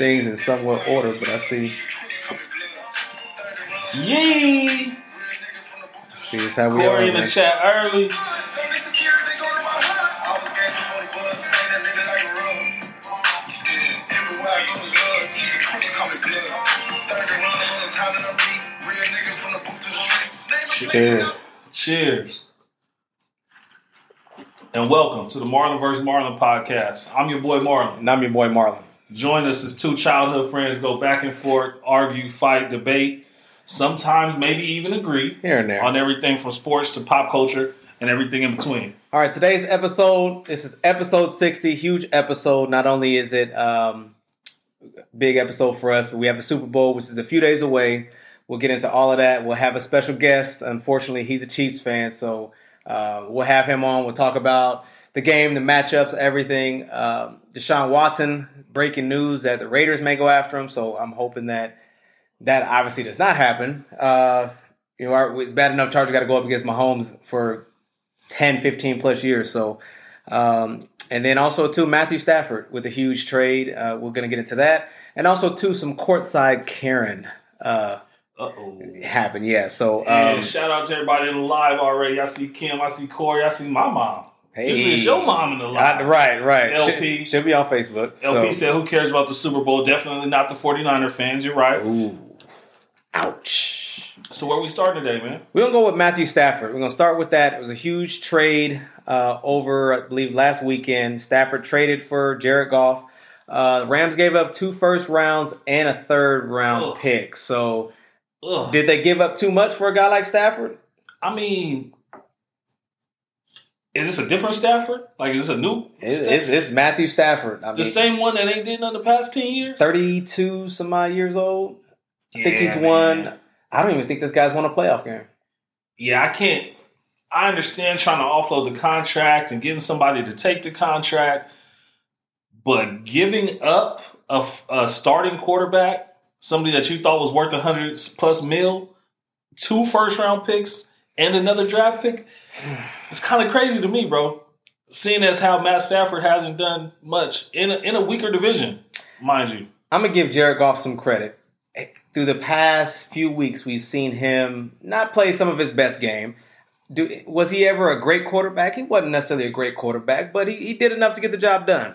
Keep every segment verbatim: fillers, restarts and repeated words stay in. things in somewhat order, but I see. Yay! See, that's how we Corey are, in man. The chat early. Cheers. Cheers. And welcome to the Marlon versus. Marlon podcast. I'm your boy Marlon. And I'm your boy Marlon. Join us as two childhood friends go back and forth, argue, fight, debate, sometimes maybe even agree. Here and there. On everything from sports to pop culture and everything in between. All right, today's episode, this is episode sixty, huge episode. Not only is it um, big episode for us, but we have a Super Bowl, which is a few days away. We'll get into all of that. We'll have a special guest. Unfortunately, he's a Chiefs fan, so uh, we'll have him on. We'll talk about the game, the matchups, everything. Um, Deshaun Watson, breaking news that the Raiders may go after him, so I'm hoping that that obviously does not happen. Uh, you know, our, it's bad enough Chargers got to go up against Mahomes for ten, fifteen-plus years. So, um, and then also, too, Matthew Stafford with a huge trade. Uh, we're going to get into that. And also, too, some courtside Karen uh Uh-oh. Happened, yeah. So, um, and shout out to everybody in the live already. I see Kim, I see Corey, I see my mom. Hey, usually it's your mom in the live. I, right, right. L P. She'll be on Facebook. L P so. Said, who cares about the Super Bowl? Definitely not the 49er fans. You're right. Ooh. Ouch. So where we start today, man? We're going to go with Matthew Stafford. We're going to start with that. It was a huge trade uh, over, I believe, last weekend. Stafford traded for Jared Goff. Uh, the Rams gave up two first rounds and a third round Ugh. pick. So... Ugh. Did they give up too much for a guy like Stafford? I mean, is this a different Stafford? Like, is this a new It's, it's, it's Matthew Stafford. I the mean, same one that ain't did nothing the past ten years? thirty-two-some-odd years old. I yeah, think he's man. won. I don't even think this guy's won a playoff game. Yeah, I can't. I understand trying to offload the contract and getting somebody to take the contract. But giving up a, a starting quarterback, somebody that you thought was worth one hundred plus mil, two first round picks, and another draft pick. It's kind of crazy to me, bro. Seeing as how Matt Stafford hasn't done much in a, in a weaker division, mind you. I'm going to give Jared Goff some credit. Through the past few weeks, we've seen him not play some of his best game. Do, was he ever a great quarterback? He wasn't necessarily a great quarterback, but he, he did enough to get the job done.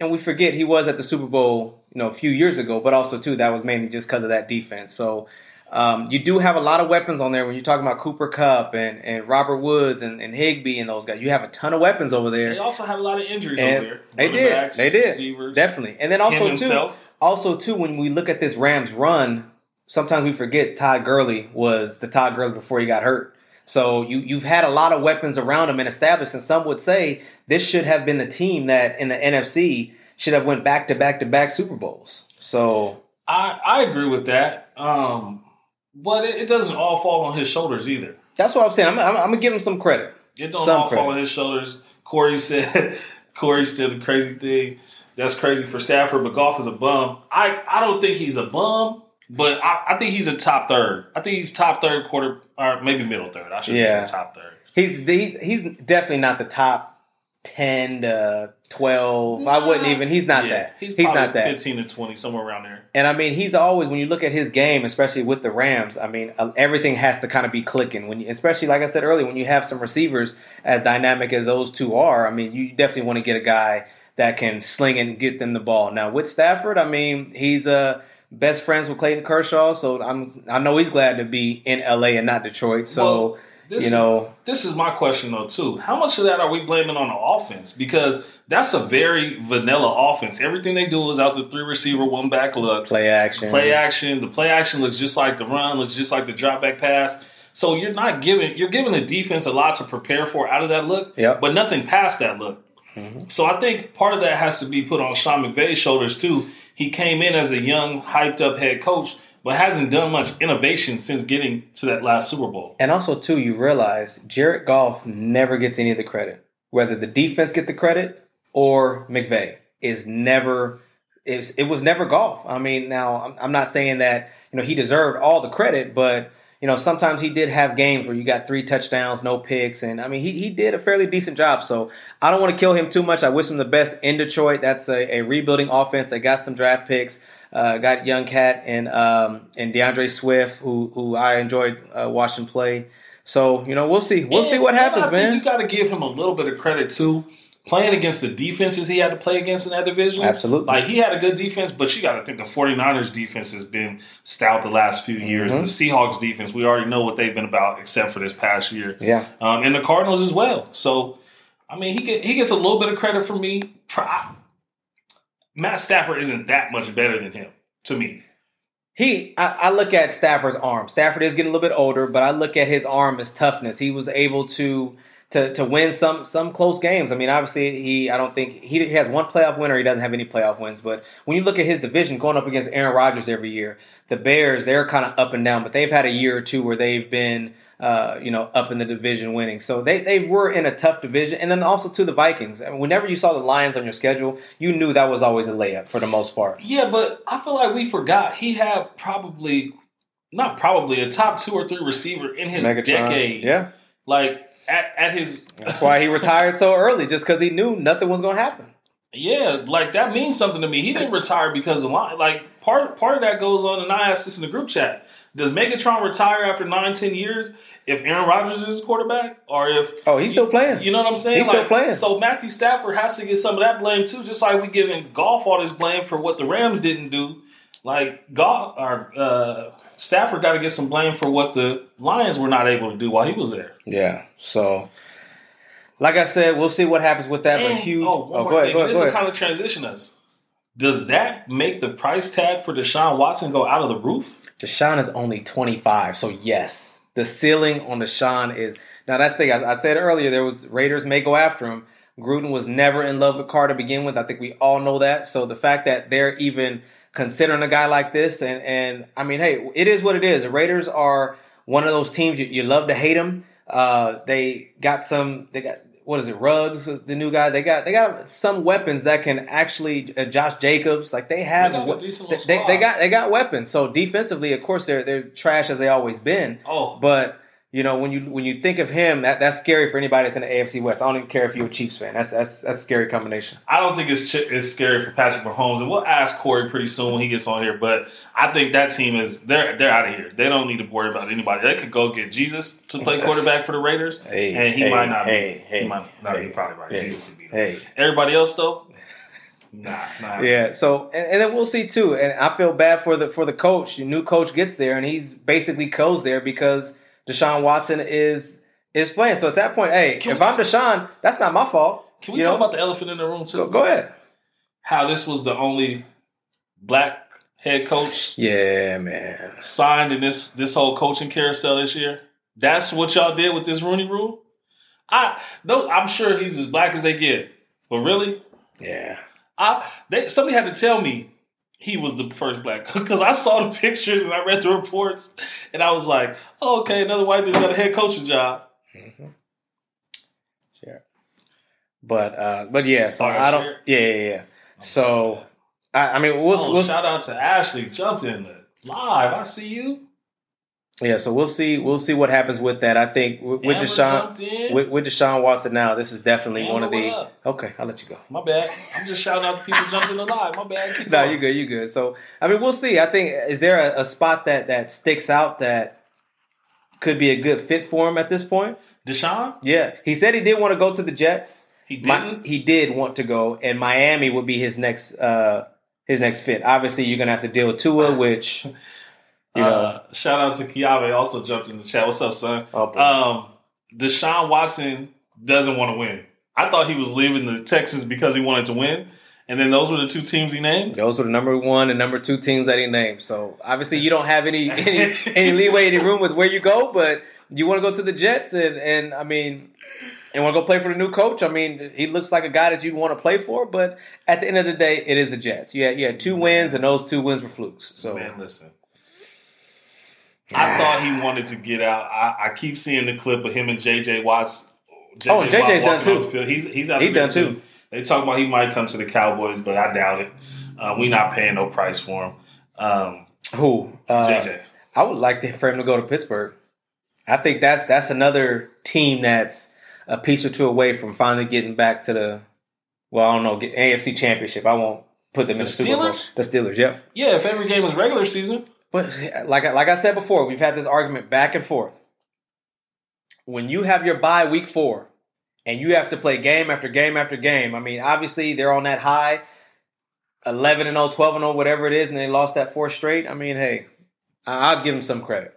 And we forget he was at the Super Bowl, you know, a few years ago, but also, too, that was mainly just because of that defense. So um, you do have a lot of weapons on there when you're talking about Cooper Kupp and, and Robert Woods and, and Higbee and those guys. You have a ton of weapons over there. They also had a lot of injuries and over there. They did. Backs, they did. Receivers, definitely. And then also, too, also too, when we look at this Rams run, sometimes we forget Todd Gurley was the Todd Gurley before he got hurt. So you, you've had a lot of weapons around him and established, and some would say this should have been the team that in the N F C should have went back to back to back Super Bowls. So I, I agree with that, um, but it, it doesn't all fall on his shoulders either. That's what I'm saying. I'm, I'm, I'm gonna give him some credit. It don't some all credit. fall on his shoulders. Corey said, Corey said the crazy thing. That's crazy for Stafford, but Goff is a bum. I, I don't think he's a bum. But I, I think he's a top third. I think he's top third quarter, or maybe middle third. I should yeah. say top third. He's he's he's definitely not the top ten to twelve. No. I wouldn't even. He's not yeah. that. He's, he's not that. Fifteen to twenty, somewhere around there. And I mean, he's always when you look at his game, especially with the Rams. I mean, everything has to kind of be clicking. When you, especially like I said earlier, when you have some receivers as dynamic as those two are, I mean, you definitely want to get a guy that can sling and get them the ball. Now with Stafford, I mean, he's a best friends with Clayton Kershaw, so I'm I know he's glad to be in L A and not Detroit. So well, this, you know, this is my question though too. How much of that are we blaming on the offense? Because that's a very vanilla offense. Everything they do is out the three receiver, one back look, play action, play action. The play action looks just like the run, looks just like the drop back pass. So you're not giving you're giving the defense a lot to prepare for out of that look, yep. but nothing past that look. Mm-hmm. So I think part of that has to be put on Sean McVay's shoulders too. He came in as a young, hyped-up head coach, but hasn't done much innovation since getting to that last Super Bowl. And also, too, you realize Jared Goff never gets any of the credit. Whether the defense get the credit or McVay is never it was never Goff. I mean, now I'm not saying that you know he deserved all the credit, but you know, sometimes he did have games where you got three touchdowns, no picks. And, I mean, he he did a fairly decent job. So I don't want to kill him too much. I wish him the best in Detroit. That's a, a rebuilding offense. They got some draft picks. Uh, got Young Cat and um, and DeAndre Swift, who who I enjoyed uh, watching play. So, you know, we'll see. We'll yeah, see what happens, man. You got to give him a little bit of credit, too. Playing against the defenses he had to play against in that division. Absolutely. Like, he had a good defense, but you got to think the 49ers defense has been stout the last few years. Mm-hmm. The Seahawks defense, we already know what they've been about except for this past year. Yeah. Um, and the Cardinals as well. So, I mean, he get, he gets a little bit of credit from me. I, Matt Stafford isn't that much better than him, to me. He, I, I look at Stafford's arm. Stafford is getting a little bit older, but I look at his arm as toughness. He was able to... To, to win some some close games. I mean, obviously, he I don't think he, he has one playoff win or he doesn't have any playoff wins. But when you look at his division going up against Aaron Rodgers every year, the Bears, they're kind of up and down. But they've had a year or two where they've been, uh, you know, up in the division winning. So they, they were in a tough division. And then also to the Vikings. I mean, whenever you saw the Lions on your schedule, you knew that was always a layup for the most part. Yeah, but I feel like we forgot he had probably, not probably, a top two or three receiver in his Megatron. decade. Yeah. Like... At, at his, that's why he retired so early, just because he knew nothing was going to happen. Yeah, like that means something to me. He didn't retire because of line. Like part part of that goes on, and I asked this in the group chat: does Megatron retire after nine, ten years if Aaron Rodgers is his quarterback, or if oh he's you, still playing? You know what I'm saying? He's like, still playing. So Matthew Stafford has to get some of that blame too, just like we giving Goff all this blame for what the Rams didn't do. Like Goff or uh, Stafford got to get some blame for what the Lions were not able to do while he was there. Yeah. So, like I said, we'll see what happens with that. And, but huge. Oh, one oh, more go thing. Ahead, go this will kind of transition us. Does that make the price tag for Deshaun Watson go out of the roof? Deshaun is only twenty-five, so yes, the ceiling on Deshaun is now. That's the thing I, I said earlier. There was Raiders may go after him. Gruden was never in love with Carr to begin with. I think we all know that. So the fact that they're even considering a guy like this, and, and I mean, hey, it is what it is. The Raiders are one of those teams you, you love to hate them. Uh, they got some. They got what is it? Ruggs, the new guy. They got they got some weapons that can actually uh, Josh Jacobs. Like they have. They got, a, they, they, they got they got weapons. So defensively, of course, they're they're trash as they always been. Oh, but. You know, when you when you think of him, that, that's scary for anybody that's in the A F C West. I don't even care if you're a Chiefs fan. That's that's that's a scary combination. I don't think it's it's scary for Patrick Mahomes, and we'll ask Corey pretty soon when he gets on here. But I think that team is they're they're out of here. They don't need to worry about anybody. They could go get Jesus to play quarterback for the Raiders, hey, and he hey, might not hey, be. Hey, he might not hey, be probably right. Hey, Jesus would be. Hey, everybody else though. Nah, it's not. Yeah, so and, and then we'll see too. And I feel bad for the for the coach. The new coach gets there, and he's basically goes there because Deshaun Watson is is playing. So at that point, hey, can if we, I'm Deshaun, that's not my fault. Can we you talk know? about the elephant in the room too? Go, go ahead. How this was the only black head coach yeah, man. signed in this this whole coaching carousel this year. That's what y'all did with this Rooney Rule? I no, I'm sure he's as black as they get. But really? Yeah. I they somebody had to tell me he was the first black because I saw the pictures and I read the reports and I was like, oh, okay, another white dude got a head coaching job. Mm-hmm. Sure. But, uh, but yeah, so I don't, yeah, yeah, yeah. Okay. So, I, I mean, we'll, oh, we'll shout out to Ashley jumped in live. I see you. Yeah, so we'll see. We'll see what happens with that. I think with, with Deshaun, with, with Deshaun Watson now, this is definitely Amber, one of the. Up? Okay, I'll let you go. My bad. I'm just shouting out the people jumping alive. My bad. Keep no, going. You're good. You're good. So I mean, we'll see. I think is there a, a spot that that sticks out that could be a good fit for him at this point? Deshaun? Yeah, he said he did want to go to the Jets. He didn't. My, he did want to go, and Miami would be his next uh, his next fit. Obviously, you're gonna have to deal with Tua, which. You know. uh, shout out to Kiave, also jumped in the chat. What's up, son? Oh, um, Deshaun Watson doesn't want to win. I thought he was leaving the Texans because he wanted to win. And then those were the two teams he named? Those were the number one and number two teams that he named. So, obviously, you don't have any any, any leeway, any room with where you go. But you want to go to the Jets and, and I mean, and want to go play for the new coach. I mean, he looks like a guy that you'd want to play for. But at the end of the day, it is the Jets. You had, you had two wins, and those two wins were flukes. So, man, listen. I thought he wanted to get out. I, I keep seeing the clip of him and J J Watts. J J oh, and J J's Watts done too. He's he's out. He done too. too. They talk about he might come to the Cowboys, but I doubt it. Uh, we not paying no price for him. Um, Who uh, J J? I would like to, for him to go to Pittsburgh. I think that's that's another team that's a piece or two away from finally getting back to the, well, I don't know, A F C Championship. I won't put them the in the Super Bowl. The Steelers, yep. Yeah, if every game was regular season. But like, like I said before, we've had this argument back and forth. When you have your bye week four and you have to play game after game after game, I mean, obviously they're on that high, eleven and oh, twelve and oh, whatever it is, and they lost that four straight. I mean, hey, I'll give them some credit.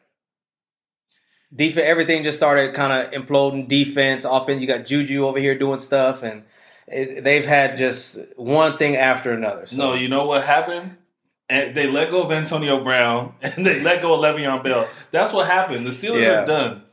Defense, everything just started kind of imploding. Defense, offense, you got Juju over here doing stuff, and they've had just one thing after another. So. No, you know what happened? And they let go of Antonio Brown, and they let go of Le'Veon Bell. That's what happened. The Steelers yeah. are done.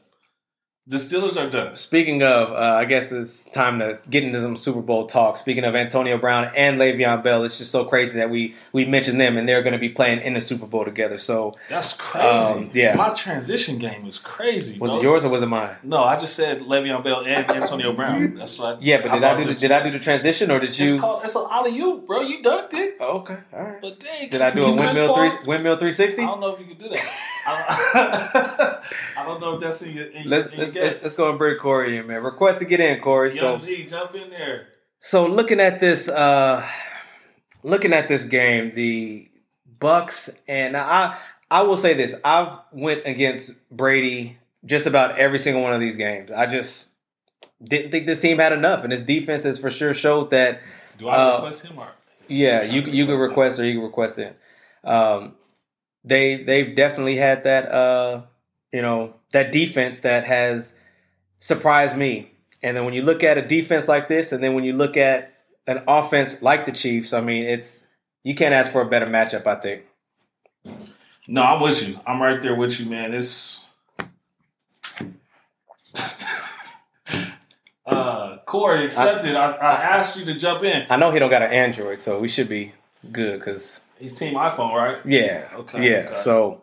The Steelers are done. Speaking of, uh, I guess it's time to get into some Super Bowl talk. Speaking of Antonio Brown and Le'Veon Bell, it's just so crazy that we we mentioned them, and they're going to be playing in the Super Bowl together. So that's crazy. Um, yeah, my transition game is crazy. Was no, it yours or was it mine? No, I just said Le'Veon Bell and Antonio Brown. That's what. I, yeah, but did I, I do the, did I do the transition or did you? It's called. It's an alley-oop, bro. You dunked it. Oh, okay, all right. But dang, did I do a windmill three windmill three sixty? I don't know if you can do that. I don't know if that's in your, in let's, your let's, let's go and bring Corey in, man. Request to get in, Corey. Young so, G, jump in there. So looking at this, uh, looking at this game, the Bucks, and I, I will say this: I've went against Brady just about every single one of these games. I just didn't think this team had enough, and his defense has for sure showed that. Do I uh, request him? Or yeah, you you can request him. or you can request him. Um, They they've definitely had that uh you know that defense that has surprised me. And then when you look at a defense like this, and then when you look at an offense like the Chiefs, I mean, it's you can't ask for a better matchup, I think. No, I'm with you. I'm right there with you, man. It's uh Corey accepted. I, I, I asked you to jump in. I know he don't got an Android, so we should be good because. He's team iPhone, right? Yeah. Okay. Yeah. Okay. So,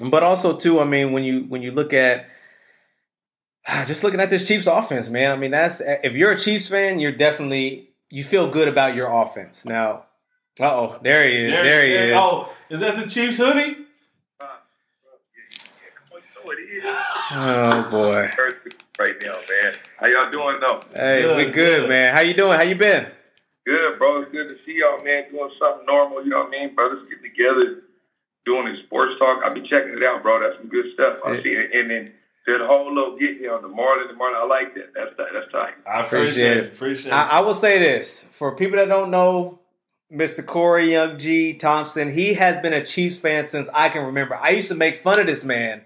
but also too, I mean, when you when you look at just looking at this Chiefs offense, man. I mean, that's if you're a Chiefs fan, you're definitely you feel good about your offense. Now, uh-oh, there he is. There, there he there, is. Oh, is that the Chiefs hoodie? Oh boy. Right now, man. How y'all doing though? Hey, good, we good, good, man. How you doing? How you been? Good, bro. It's good to see y'all, man, doing something normal. You know what I mean? Brothers get together, doing this sports talk. I'll be checking it out, bro. That's some good stuff. I see it. And then the whole little get here on the Marlin, the Marlin. I like that. That's that's tight. I appreciate it. Appreciate it. I, I will say this. For people that don't know, Mister Corey Young G Thompson, he has been a Chiefs fan since I can remember. I used to make fun of this man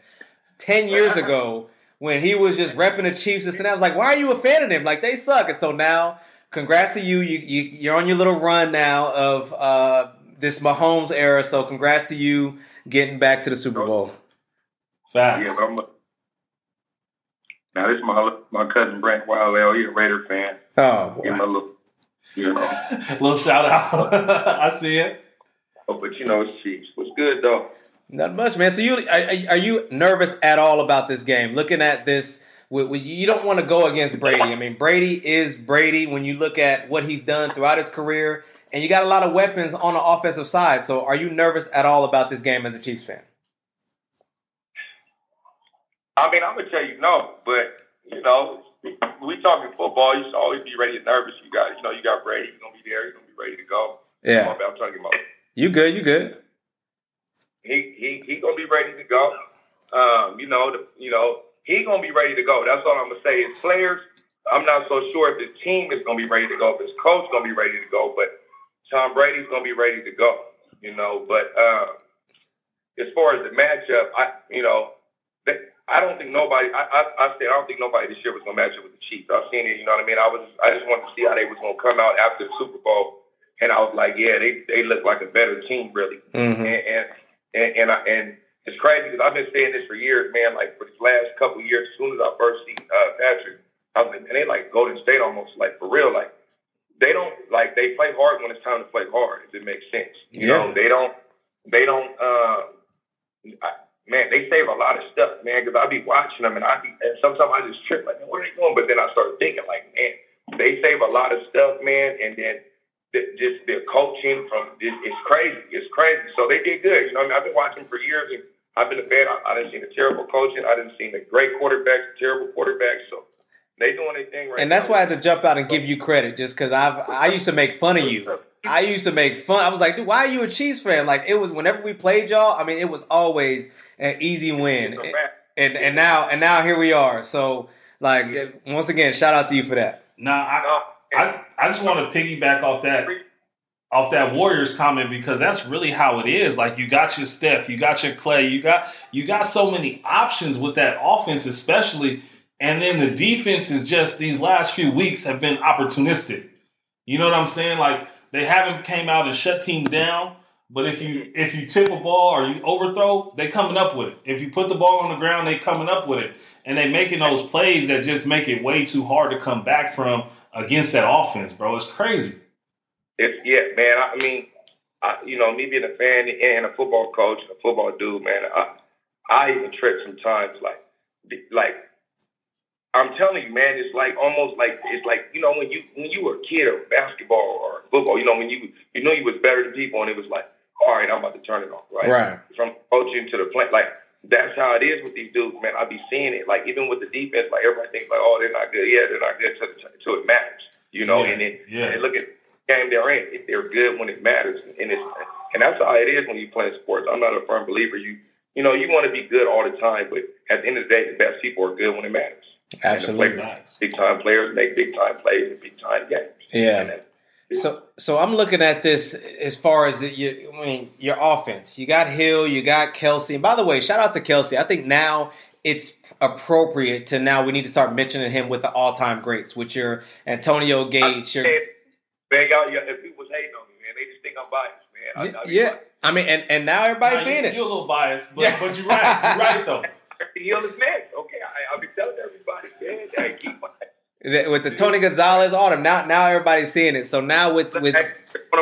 ten years ago when he was just repping the Chiefs. And I was like, why are you a fan of them? Like, they suck. And so now... Congrats to you. You, you. You're on your little run now of uh, this Mahomes era, so congrats to you getting back to the Super Bowl. Facts. Yeah, I'm a, now, this is my, my cousin, Brent Wilder. He's a Raider fan. Oh, boy. Give him a little, you know. little shout-out. I see it. Oh, but, you know, it's Chiefs. What's good, though? Not much, man. So you are, are you nervous at all about this game? Looking at this... You don't want to go against Brady. I mean, Brady is Brady when you look at what he's done throughout his career. And you got a lot of weapons on the offensive side. So are you nervous at all about this game as a Chiefs fan? I mean, I'm going to tell you no. But, you know, when we talking football, you should always be ready and nervous. You got, you know, you got Brady. He's going to be there. He's going to be ready to go. Yeah. I'm talking about. You good. You good. He he he going to be ready to go. Um, you know, the, you know, He's going to be ready to go. That's all I'm going to say. As players, I'm not so sure if his team is going to be ready to go, if his coach is going to be ready to go, but Tom Brady's going to be ready to go, you know. But uh, as far as the matchup, I, you know, they, I don't think nobody, I, I, I said, I don't think nobody this year was going to match up with the Chiefs. I've seen it, you know what I mean? I was, I just wanted to see how they was going to come out after the Super Bowl. And I was like, yeah, they, they look like a better team, really. Mm-hmm. And, and, and, and, I, and, It's crazy because I've been saying this for years, man. Like, for the last couple of years, as soon as I first see uh, Patrick, I was like, man, they like Golden State almost, like, for real. Like, they don't, like, they play hard when it's time to play hard, if it makes sense. You yeah. know, they don't, they don't, uh, I, man, they save a lot of stuff, man, because I be watching them, and I be, and sometimes I just trip, like, man, what are they doing? But then I start thinking, like, man, they save a lot of stuff, man, and then th- just their coaching from, it, it's crazy. It's crazy. So they did good. You know what I mean? I've been watching for years, and I've been a fan. I, I didn't see the terrible coaching. I didn't see the great quarterbacks, the terrible quarterbacks. So they doing their thing right now. And that's now. why I had to jump out and give you credit, just because I've I used to make fun of you. I used to make fun. I was like, dude, why are you a Chiefs fan? Like, it was whenever we played y'all. I mean, it was always an easy win. And, and and now and now here we are. So like yeah. once again, shout out to you for that. Nah, I I, I just want to piggyback off that. Off that Warriors comment, because that's really how it is. Like, you got your Steph, you got your Clay, you got you got so many options with that offense, especially, and then the defense is just these last few weeks have been opportunistic. You know what I'm saying? Like, they haven't came out and shut teams down, but if you if you tip a ball or you overthrow, they coming up with it. If you put the ball on the ground, they coming up with it, and they making those plays that just make it way too hard to come back from against that offense, bro. It's crazy. It's, yeah, man, I mean, I, you know, me being a fan and a football coach, a football dude, man, I, I even trip sometimes. Like, like I'm telling you, man, it's like almost like, it's like, you know, when you when you were a kid or basketball or football, you know, when you you knew you was better than people and it was like, all right, I'm about to turn it off, right? Right. From coaching to the play, like, that's how it is with these dudes, man. I be seeing it. Like, even with the defense, like, everybody thinks, like, oh, they're not good. Yeah, they're not good until so, so it matters, you know? Yeah, and then yeah. and look at game they're in, if they're good when it matters, and it's and that's how it is when you play sports. I'm not a firm believer. You you know you want to be good all the time, but at the end of the day, the best people are good when it matters. Absolutely, big time players make big time plays in big time games. Yeah. So so I'm looking at this as far as the, you, I mean your offense. You got Hill, you got Kelce. And by the way, shout out to Kelce. I think now it's appropriate to now we need to start mentioning him with the all time greats, with your Antonio Gates, your. Man, y'all, y'all, if people hate on me, man, they just think I'm biased, man. I, I yeah, biased. I mean, and, and now everybody's now, you, seeing it. You're a little biased, but, yeah. but you're right. You're right, though. Hill is next. Okay, I, I'll be telling everybody, man. I keep my... With the Tony Gonzalez autumn, now now everybody's seeing it. So now with... with... One of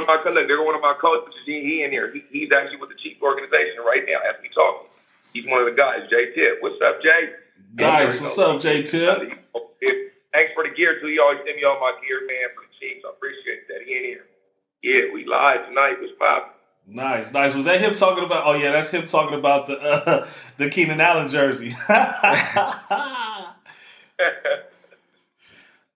my, look, they're one of my coaches. He, he in here. He, he's actually with the Chiefs organization right now as we talk. He's one of the guys, Jay Tip. What's up, Jay? Guys, what's up, Jay Tip? Thanks for the gear, too. You always send me all my gear, man, for the Chiefs. I appreciate that. He in here. Yeah, we live tonight. Was poppin'. Nice, nice. Was that him talking about? Oh, yeah, that's him talking about the uh, the Keenan Allen jersey. um,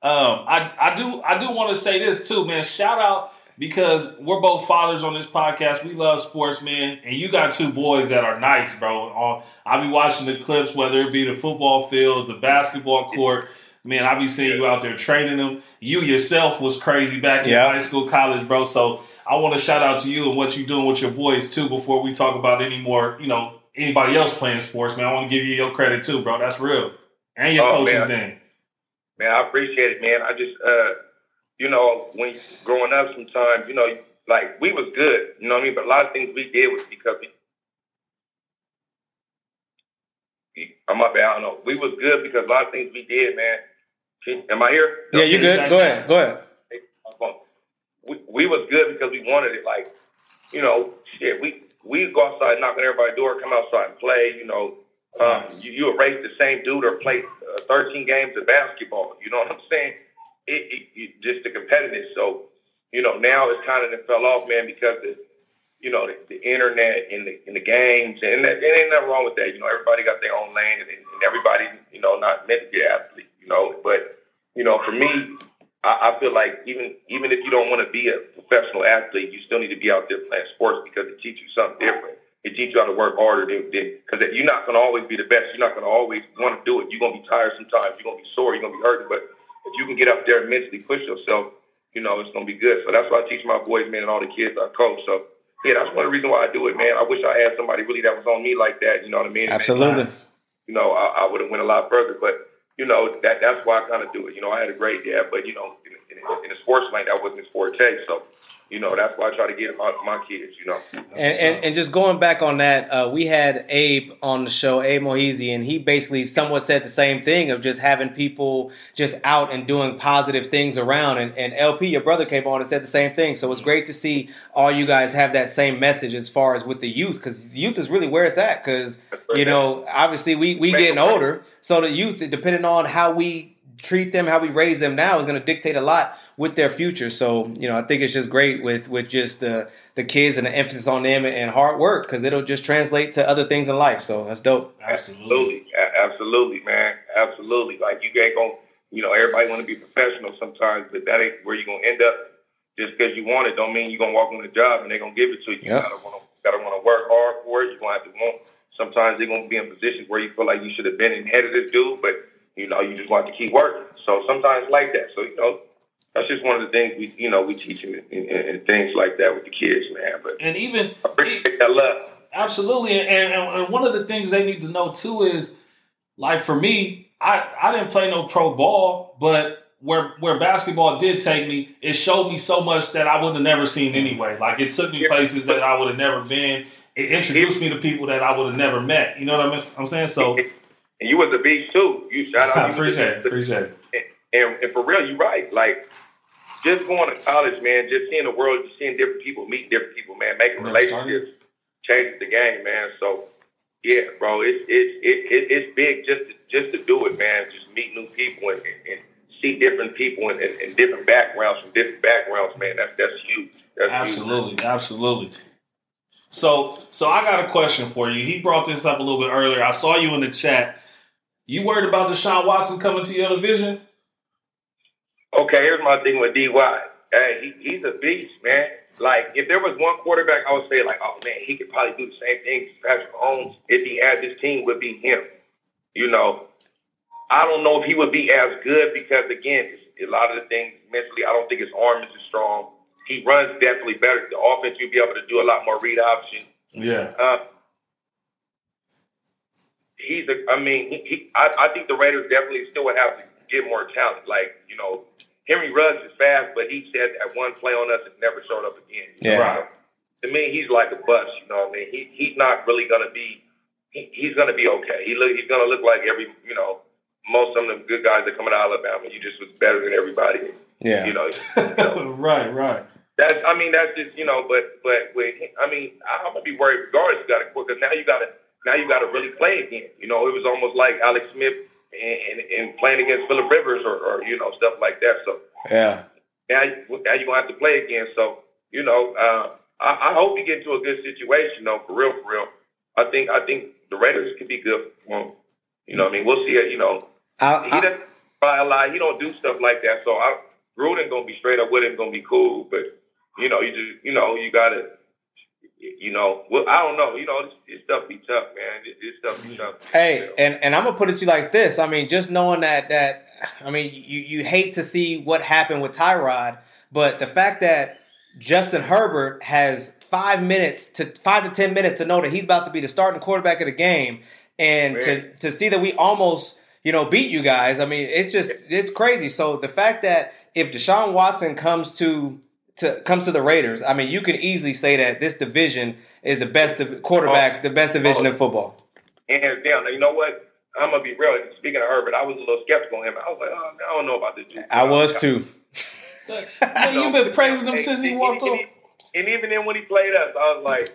I I do I do want to say this, too, man. Shout out, because we're both fathers on this podcast. We love sports, man. And you got two boys that are nice, bro. I'll be watching the clips, whether it be the football field, the basketball court. Man, I be seeing you out there training them. You yourself was crazy back in yep. high school, college, bro. So I want to shout out to you and what you doing with your boys, too, before we talk about any more, you know, anybody else playing sports, man. I want to give you your credit, too, bro. That's real. And your oh, coaching man. thing. Man, I appreciate it, man. I just, uh, you know, when growing up sometimes, you know, like, we was good, you know what I mean? But a lot of things we did was because we I'm up there, I don't know. We was good because a lot of things we did, man. Am I here? Yeah, you good. Go ahead. Go ahead. We, we was good because we wanted it. Like, you know, shit, we we go outside, knock on everybody's door, come outside and play. You know, um, you, you erase the same dude or play uh, thirteen games of basketball. You know what I'm saying? It, it, it just the competitiveness. So, you know, now it's kind of fell off, man, because the you know, the, the internet and the, and the games. And that, there ain't nothing wrong with that. You know, everybody got their own lane and, and everybody, you know, not meant to be an athlete, you know. But, you know, for me, I, I feel like even even if you don't want to be a professional athlete, you still need to be out there playing sports because it teaches you something different. It teaches you how to work harder. Because you're not going to always be the best. You're not going to always want to do it. You're going to be tired sometimes. You're going to be sore. You're going to be hurting. But if you can get up there and mentally push yourself, you know, it's going to be good. So that's why I teach my boys, man, and all the kids I coach. So, yeah, that's one reason why I do it, man. I wish I had somebody really that was on me like that. You know what I mean? Absolutely. I, you know, I, I would have went a lot further, but you know that that's why I kind of do it. You know, I had a great dad, but you know, in, in, in the sports lane, that wasn't his forte. So, you know, that's why I try to get my, my kids. You know, and, and and just going back on that, uh, we had Abe on the show, Abe Mohizi, and he basically somewhat said the same thing of just having people just out and doing positive things around. And and L P, your brother, came on and said the same thing. So it's great to see all you guys have that same message as far as with the youth, because youth is really where it's at. Because you know, obviously we we getting older, so the youth, depending on how we treat them how we raise them now is going to dictate a lot with their future. So, you know, I think it's just great with, with just the, the kids and the emphasis on them and hard work, because it'll just translate to other things in life. So that's dope. Absolutely. Absolutely, man. Absolutely. Like, you ain't going to, you know, everybody want to be professional sometimes, but that ain't where you're going to end up. Just because you want it don't mean you're going to walk on the job and they're going to give it to you. Yep. You got to want to work hard for it. You're going to have to want. Sometimes they're going to be in positions where you feel like you should have been in head of this dude, but, you know, you just want to keep working. So sometimes like that. So, you know, that's just one of the things we, you know, we teach them and, and, and things like that with the kids, man. But and even I appreciate that love. Absolutely. And, and, and one of the things they need to know, too, is, like, for me, I, I didn't play no pro ball, but where where basketball did take me, it showed me so much that I would have never seen anyway. Like, it took me places that I would have never been. It introduced me to people that I would have never met. You know what I'm saying? So, and you was a beast, too. You shout out. I appreciate it. Appreciate it. And, and for real, you're right. Like, just going to college, man, just seeing the world, just seeing different people, meeting different people, man, making relationships, changing the game, man. So, yeah, bro, it's it's it, it's big just to, just to do it, man. Just meet new people and, and see different people and, and, and different backgrounds from different backgrounds, man. That's that's huge. That's absolutely, huge. absolutely. So, so I got a question for you. He brought this up a little bit earlier. I saw you in the chat. You worried about Deshaun Watson coming to your division? Okay, here's my thing with D Y. Hey, he, he's a beast, man. Like, if there was one quarterback, I would say, like, oh, man, he could probably do the same thing as Patrick Mahomes if he had this team, would be him. You know, I don't know if he would be as good because, again, a lot of the things mentally, I don't think his arm is as strong. He runs definitely better. The offense, you'll be able to do a lot more read option. Yeah. Uh, he's a, I mean, he, he, I, I think the Raiders definitely still would have to get more talent. Like, you know, Henry Ruggs is fast, but he said that one play on us and never showed up again. Yeah. Right. To me, he's like a bust, you know what I mean? He, he's not really going to be, he, he's going to be okay. He look, he's going to look like every, you know, most of them good guys that coming out of Alabama. You just was better than everybody. Yeah. You know. You know. Right, right. That's, I mean, that's just, you know, but, but with, I mean, I'm gonna be worried regardless. You got to quit because now you got to, now you got to really play again. You know, it was almost like Alex Smith and, and, and playing against Phillip Rivers or, or, you know, stuff like that. So yeah, now, now you gonna have to play again. So, you know, uh, I, I hope you get into a good situation though, for real, for real. I think, I think the Raiders could be good. Well, you know, what I mean, we'll see. It, you know, I, he I, doesn't buy a lot. He don't do stuff like that. So I, Gruden gonna be straight up with him. Gonna be cool, but. You know, you just, you know, you got to, you know, well, I don't know. You know, this, this stuff be tough, man. This, this stuff be tough. Hey, you know. and, and I'm going to put it to you like this. I mean, just knowing that, that I mean, you, you hate to see what happened with Tyrod, but the fact that Justin Herbert has five minutes to five to ten minutes to know that he's about to be the starting quarterback of the game and man. to to see that we almost, you know, beat you guys. I mean, it's just, it's crazy. So the fact that if Deshaun Watson comes to, To comes to the Raiders, I mean, you can easily say that this division is the best of quarterbacks, the best division in football. Hands down. Now, you know what? I'm gonna be real. Speaking of Herbert, I was a little skeptical on him. I was like, oh, I don't know about this dude. I was too. Man, you've been praising him since he walked up. And even then, when he played us, I was like,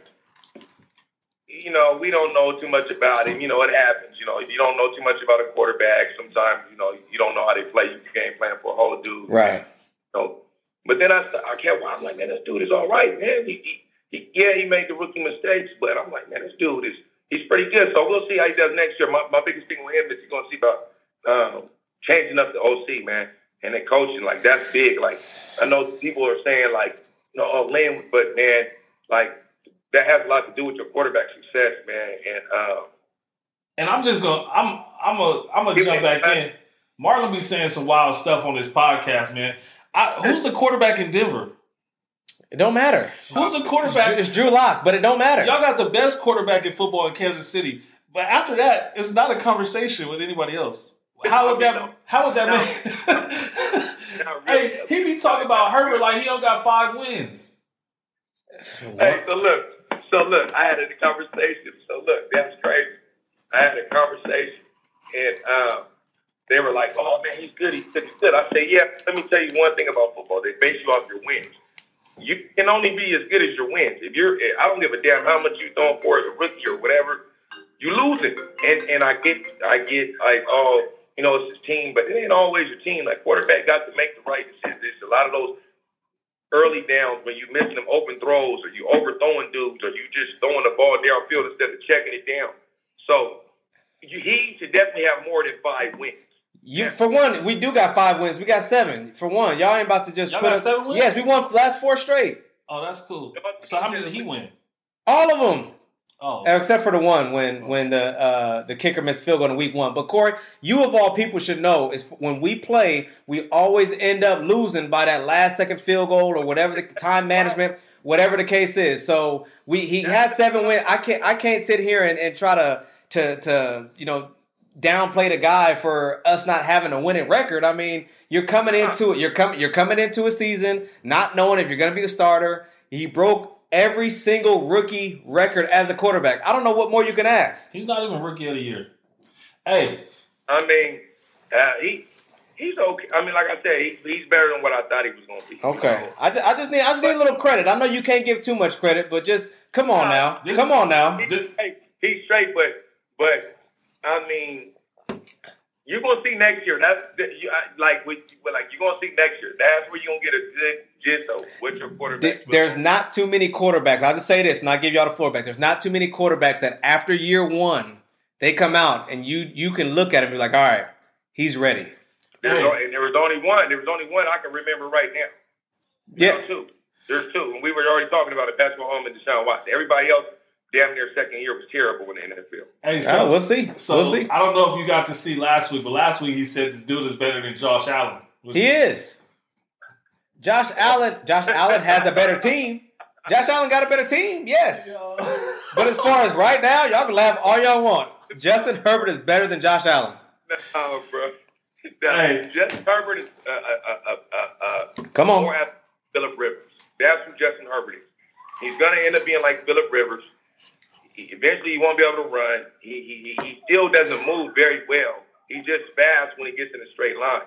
you know, we don't know too much about him. You know, it happens. You know, you don't know too much about a quarterback. Sometimes, you know, you don't know how they play. You can't plan for a whole dude, right? So. But then I, I kept, I'm like, man, this dude is all right, man. He, he, he, yeah, he made the rookie mistakes, but I'm like, man, this dude is, he's pretty good. So we'll see how he does next year. My, my biggest thing with him is he's going to see about um, changing up the O C, man, and then coaching. Like, that's big. Like, I know people are saying, like, you know, oh, Lynn, but, man, like, that has a lot to do with your quarterback success, man. And um, and I'm just going to, I'm I'm going I'm to jump back in. Marlon be saying some wild stuff on this podcast, man. I, who's the quarterback in Denver? It don't matter. Who's the quarterback? It's Drew Lock, but it don't matter. Y'all got the best quarterback in football in Kansas City. But after that, it's not a conversation with anybody else. How would that How would that make? Really. Hey, he be talking about Herbert like he don't got five wins. Hey, so look. So look, I had a conversation. So look, that's crazy. I had a conversation. And, um, they were like, oh, man, he's good, he's good, he's good. I said, yeah, let me tell you one thing about football. They base you off your wins. You can only be as good as your wins. If you're, I don't give a damn how much you're throwing for as a rookie or whatever, you lose it. And and I get, I get like, oh, you know, it's his team, but it ain't always your team. Like, quarterback got to make the right decisions. It's a lot of those early downs when you missing them open throws or you overthrowing dudes or you just throwing the ball downfield instead of checking it down. So you, he should definitely have more than five wins. You for one, we do got five wins. We got seven. For one, y'all ain't about to just y'all put got us, seven wins? Yes, we won last four straight. Oh, that's cool. So how many did he win? All of them. Oh. Except for the one when when the uh, the kicker missed field goal in week one. But, Corey, you of all people should know is when we play, we always end up losing by that last-second field goal or whatever the time management, whatever the case is. So we he has seven wins. I can't I can't sit here and, and try to to to you know downplay the guy for us not having a winning record. I mean, you're coming into it. You're coming you're coming into a season not knowing if you're going to be the starter. He broke every single rookie record as a quarterback. I don't know what more you can ask. He's not even rookie of the year. Hey, I mean, uh, he he's okay. I mean, like I said, he, he's better than what I thought he was going to be. Okay, so, I, just, I just need I just need a little credit. I know you can't give too much credit, but just come on now, this, come on now. He's straight, he's straight, but but I mean, you're gonna see next year. That's you, I, like with, like you're gonna see next year. That's where you're gonna get a good gist of what your quarterback. There's not too many quarterbacks. I'll just say this, and I'll give y'all the floor back. There's not too many quarterbacks that after year one they come out and you you can look at him and be like, all right, he's ready. There's hey. only, and there was only one. There was only one I can remember right now. You yeah, know, two. There's two, and we were already talking about it. Patrick Mahomes and Deshaun Watson. Everybody else. Damn near second year was terrible in the N F L. Hey, so, oh, we'll see. So we'll see. I don't know if you got to see last week, but last week he said the dude is better than Josh Allen. He, he is. Josh Allen. Josh Allen has a better team. Josh Allen got a better team. Yes. Yo. But as far as right now, y'all can laugh all y'all want. Justin Herbert is better than Josh Allen. No, bro. No, hey. Justin Herbert is uh, uh, uh, uh, come on. More after Phillip Rivers. That's who Justin Herbert is. He's gonna end up being like Phillip Rivers. Eventually, he won't be able to run. He, he he still doesn't move very well. He just fast when he gets in a straight line.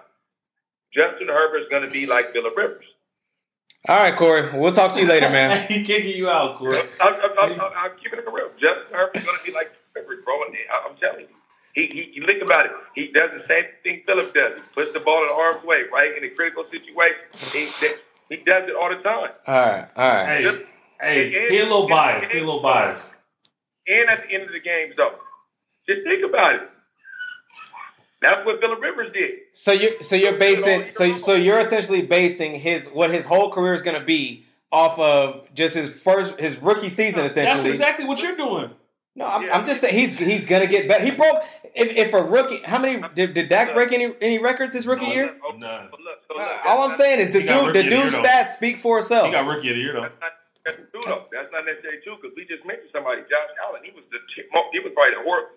Justin Herbert's going to be like Phillip Rivers. All right, Corey. We'll talk to you later, man. He kicking you out, Corey. I'm, I'm, I'm, I'm, I'm keeping it real. Justin Herbert's going to be like Phillip Rivers, bro. I'm telling you. He, he, you look about it. He does the same thing Phillip does. He puts the ball in harm's way, right? In a critical situation. He, he does it all the time. All right, all right. Hey, just, hey, hey he a little biased. He a little biased. And at the end of the game, though, just think about it. That's what Phillip Rivers did. So you're so you're basing so so you're essentially basing his what his whole career is going to be off of just his first his rookie season. Essentially, that's exactly what you're doing. No, I'm, yeah. I'm just saying he's he's going to get better. He broke if, if a rookie. How many did, did Dak break any any records his rookie no, year? No. no. Uh, all I'm saying is the dude the dude's stats speak for itself. He got rookie of the year though. That's true though. That's not necessary too, because we just mentioned somebody, Josh Allen. He was the he was probably the worst.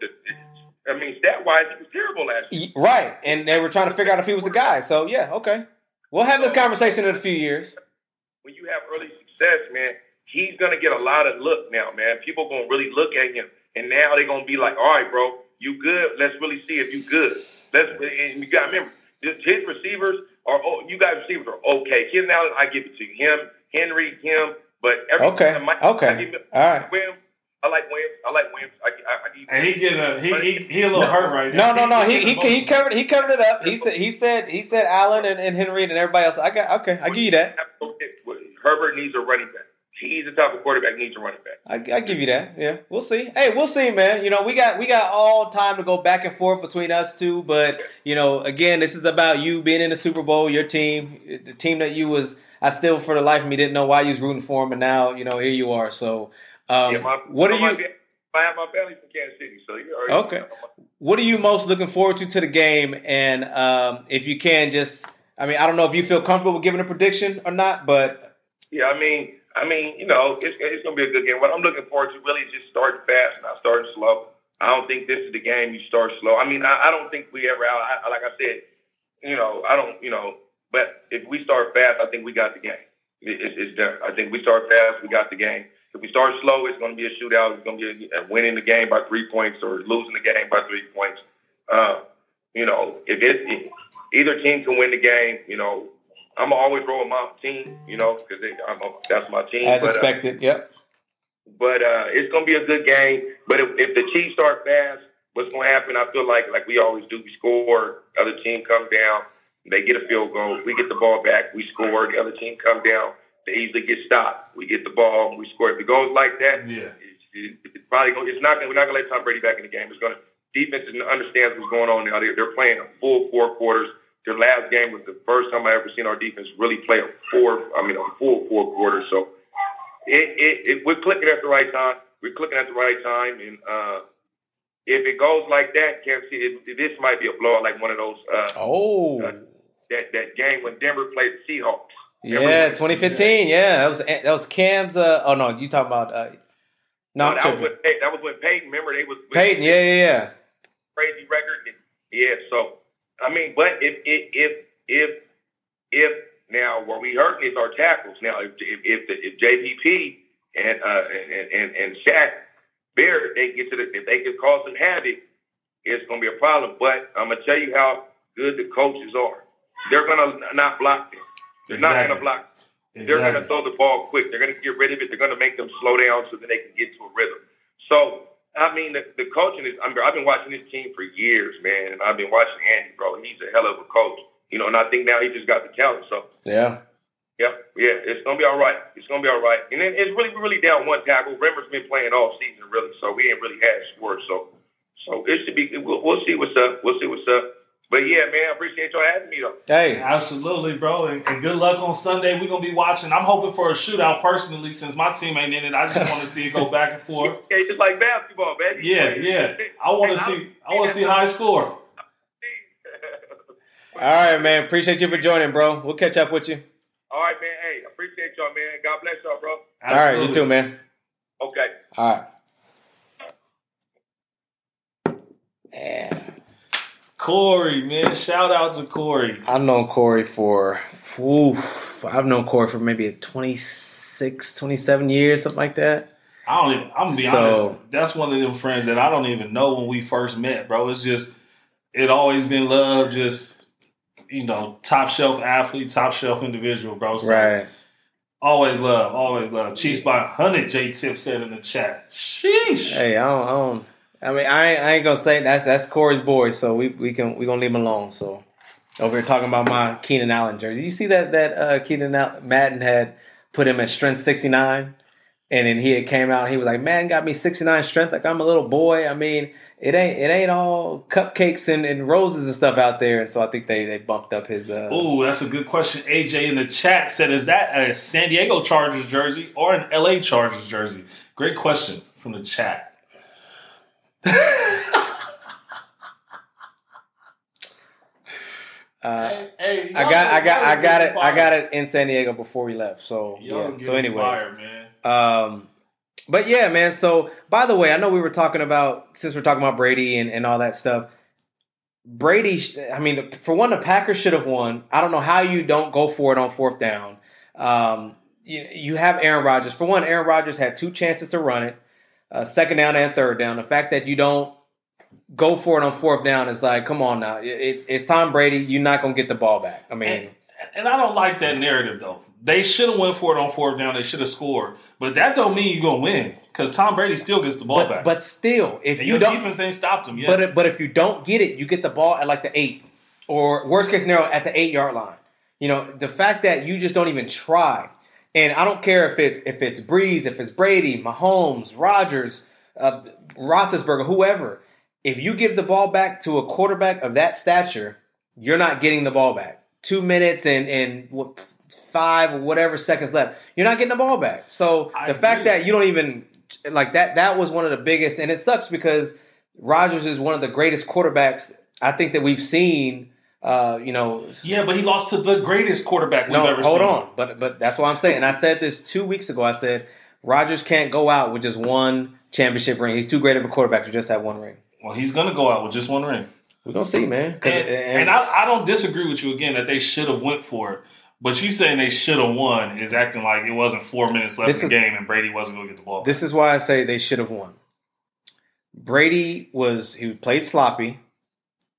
I mean, stat wise, he was terrible last year. Right, and they were trying to figure out if he was the guy. So yeah, okay, we'll have this conversation in a few years. When you have early success, man, he's gonna get a lot of look now, man. People are gonna really look at him, and now they're gonna be like, all right, bro, you good? Let's really see if you good. Let's and you gotta remember, his receivers are oh, you guys receivers are okay. Keenan Allen, I give it to you. Him, Henry, him. But every okay, time I, okay, I give him, all right. Williams, I like Williams. I like Williams. I, I, I need and he get a he he, he a little no, hurt right now. No, no, no. He he, he he covered he covered it up. He said he said he said Allen and, and Henry and everybody else. I got okay. I give you that. Herbert needs a running back. He's the type of quarterback needs a running back. I, I give you that. Yeah, we'll see. Hey, we'll see, man. You know, we got we got all time to go back and forth between us two. But you know, again, this is about you being in the Super Bowl, your team, the team that you was. I still, for the life of me, didn't know why you was rooting for him, and now you know here you are. So, um, yeah, my, what are you? Family, I have my family from Kansas City, so you already okay. Know. What are you most looking forward to to the game? And um, if you can, just I mean, I don't know if you feel comfortable with giving a prediction or not, but yeah, I mean, I mean, you know, it's, it's going to be a good game. What I'm looking forward to really is just starting fast, not starting slow. I don't think this is the game you start slow. I mean, I, I don't think we ever. I, I, like I said, you know, I don't, you know. But if we start fast, I think we got the game. It's, it's done. I think we start fast, we got the game. If we start slow, it's going to be a shootout. It's going to be a, a winning the game by three points or losing the game by three points. Uh, you know, if it's if either team can win the game, you know, I'm always rolling my team. You know, because that's my team. As but, expected. Uh, yep. But uh, it's going to be a good game. But if, if the Chiefs start fast, what's going to happen, I feel like, like we always do, we score, other team comes down, they get a field goal, we get the ball back, we score, the other team comes down, they easily get stopped, we get the ball, we score. If it goes like that, yeah. it's, it's probably going, it's not going, we're not going to let Tom Brady back in the game. It's going to, defense understands what's going on now. They're, they're playing a full four quarters. Their last game was the first time I ever seen our defense really play a four, I mean, a full four quarters. So it, it, it, we're clicking at the right time. We're clicking at the right time, and uh, if it goes like that, Cam, see, it, this might be a blowout, like one of those. Uh, oh, uh, that that game when Denver played the Seahawks. Denver yeah, twenty fifteen. Yeah, that was that was Cam's. Uh, oh no, you talking about? Uh, no, no that, was when, that was when Peyton. Remember, they was Peyton. Yeah, yeah, yeah. Crazy record. Yeah. So I mean, but if if if if, if now what we hurting is our tackles. Now if if if, the, if J P P. And, uh, and and and Shaq Barrett, they get to the, if they can cause some havoc, it's going to be a problem. But I'm going to tell you how good the coaches are. They're going to not block them. They're exactly. not going to block them. Exactly. They're going to throw the ball quick. They're going to get rid of it. They're going to make them slow down so that they can get to a rhythm. So, I mean, the, the coaching is, I mean, I've been watching this team for years, man. And I've been watching Andy, bro. He's a hell of a coach. You know, and I think now he just got the talent. So, yeah. Yeah, yeah, it's gonna be all right. It's gonna be all right, and then it's really, really down one tackle. Rimmer's been playing all season, really, so we ain't really had scores. So, so it should be. We'll, we'll see what's up. We'll see what's up. But yeah, man, I appreciate y'all having me though. Hey, absolutely, bro, and, and good luck on Sunday. We're gonna be watching. I'm hoping for a shootout personally, since my team ain't in it. I just want to see it go back and forth. Yeah, it's just like basketball, man. Yeah, yeah. I want to see. I want to see high score. All right, man. Appreciate you for joining, bro. We'll catch up with you. All right, man. Hey, I appreciate y'all, man. God bless y'all, bro. Absolutely. All right, you too, man. Okay. All right. Man. Corey, man. Shout out to Corey. I've known Corey for, oof, I've known Corey for maybe twenty-six, twenty-seven years, something like that. I don't even, I'm going to be so, honest. That's one of them friends that I don't even know when we first met, bro. It's just, it always been love, just. You know, top shelf athlete, top shelf individual, bro. So right. Always love, always love. Chiefs by one hundred, Jay Tip said in the chat. Sheesh. Hey, I don't, I don't, I mean, I ain't, I ain't gonna say that's that's Corey's boy, so we we can we gonna leave him alone. So over here talking about my Keenan Allen jersey. You see that that uh, Keenan Al- Madden had put him at strength sixty-nine, and then he had came out. And he was like, "Man, got me sixty-nine strength. Like I'm a little boy. I mean." It ain't it ain't all cupcakes and, and roses and stuff out there, and so I think they, they bumped up his. Uh, oh, that's a good question. A J in the chat said, "Is that a San Diego Chargers jersey or an L A Chargers jersey?" Great question from the chat. Uh, hey, hey, I got I got I got it I got it in San Diego before we left. So yeah. So anyways, fire, man. Um, But yeah, man, so by the way, I know we were talking about, since we're talking about Brady and, and all that stuff, Brady, I mean, for one, the Packers should have won. I don't know how you don't go for it on fourth down. Um, you, you have Aaron Rodgers. For one, Aaron Rodgers had two chances to run it, uh, second down and third down. The fact that you don't go for it on fourth down is like, come on now. It's it's Tom Brady. You're not going to get the ball back. I mean. And, and I don't like that narrative, though. They should have went for it on fourth down. They should have scored. But that don't mean you're going to win because Tom Brady still gets the ball but, back. But still, if and you your don't – defense ain't stopped him yet. But if, but if you don't get it, you get the ball at like the eight or worst case scenario at the eight-yard line. You know, the fact that you just don't even try. And I don't care if it's if it's Breeze, if it's Brady, Mahomes, Rodgers, uh, Roethlisberger, whoever. If you give the ball back to a quarterback of that stature, you're not getting the ball back. Two minutes and and what – five or whatever seconds left, you're not getting the ball back. So I the agree. fact that you don't even like that, that was one of the biggest, and it sucks because Rodgers is one of the greatest quarterbacks I think that we've seen. Uh, you know, yeah, but he lost to the greatest quarterback we've no, ever hold seen. Hold on, but but that's what I'm saying. And I said this two weeks ago. I said Rodgers can't go out with just one championship ring. He's too great of a quarterback to just have one ring. Well, he's gonna go out with just one ring. We're gonna see, man. And, and, and I, I don't disagree with you again that they should have went for it. But you saying they should have won is acting like it wasn't four minutes left this in the is, game and Brady wasn't going to get the ball. This is why I say they should have won. Brady was – he played sloppy.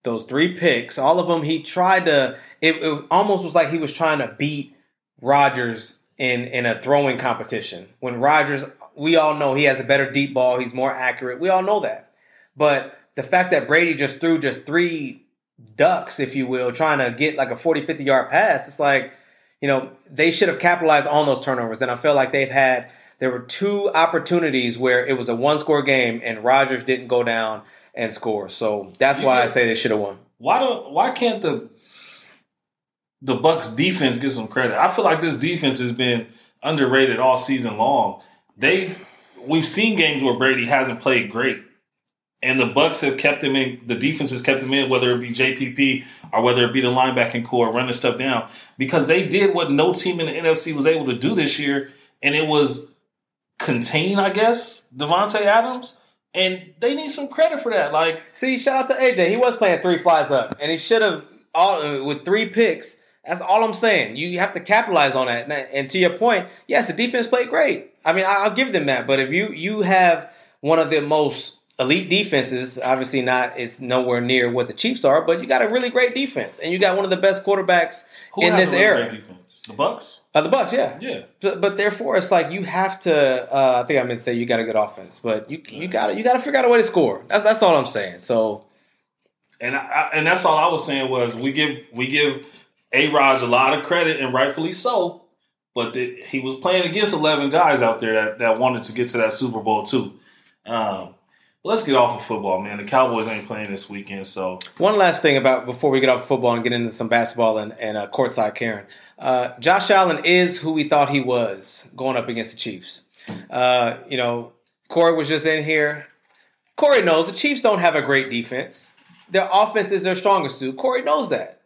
Those three picks, all of them, he tried to – it almost was like he was trying to beat Rodgers in, in a throwing competition. When Rodgers – we all know he has a better deep ball. He's more accurate. We all know that. But the fact that Brady just threw just three ducks, if you will, trying to get like a forty, fifty-yard pass, it's like, you know, they should have capitalized on those turnovers. And I feel like they've had – there were two opportunities where it was a one-score game and Rodgers didn't go down and score. So that's why I say they should have won. Why don't? Why can't the the Bucks defense get some credit? I feel like this defense has been underrated all season long. They we've seen games where Brady hasn't played great, and the Bucks have kept him in. The defense has kept him in, whether it be J P P or whether it be the linebacking core running stuff down, because they did what no team in the N F C was able to do this year, and it was contain, I guess, Devontae Adams. And they need some credit for that. Like, see, shout out to A J. He was playing three flies up, and he should have all with three picks. That's all I'm saying. You have to capitalize on that. And to your point, yes, the defense played great. I mean, I'll give them that. But if you you have one of the most elite defenses, obviously not, it's nowhere near what the Chiefs are. But you got a really great defense, and you got one of the best quarterbacks Who in this era. Great defense? The Bucs. Uh, the Bucs, yeah, yeah. But, but therefore, it's like you have to. Uh, I think I meant to say you got a good offense, but you you got you got to figure out a way to score. That's that's all I'm saying. So, and I, and that's all I was saying was we give we give A-Rodge a lot of credit, and rightfully so. But the, he was playing against eleven guys out there that, that wanted to get to that Super Bowl too. Um, let's get off of football, man. The Cowboys ain't playing this weekend, so one last thing about before we get off football and get into some basketball and and uh, courtside Karen. Uh, Josh Allen is who we thought he was going up against the Chiefs. Uh, you know, Corey was just in here. Corey knows the Chiefs don't have a great defense. Their offense is their strongest suit. Corey knows that.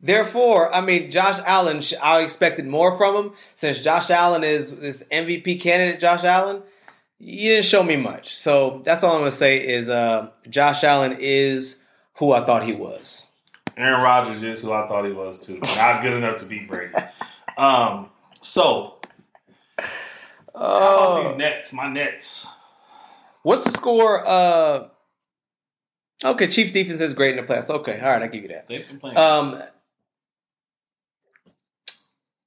Therefore, I mean, Josh Allen, I expected more from him. Since Josh Allen is this M V P candidate, Josh Allen, you didn't show me much. So that's all I'm going to say is uh, Josh Allen is who I thought he was. Aaron Rodgers is who I thought he was, too. Not good enough to beat Brady. Um, so, oh. How about these Nets? My Nets. What's the score? Uh, okay, Chiefs defense is great in the playoffs. Okay, all right, I'll give you that. They've been playing. Um,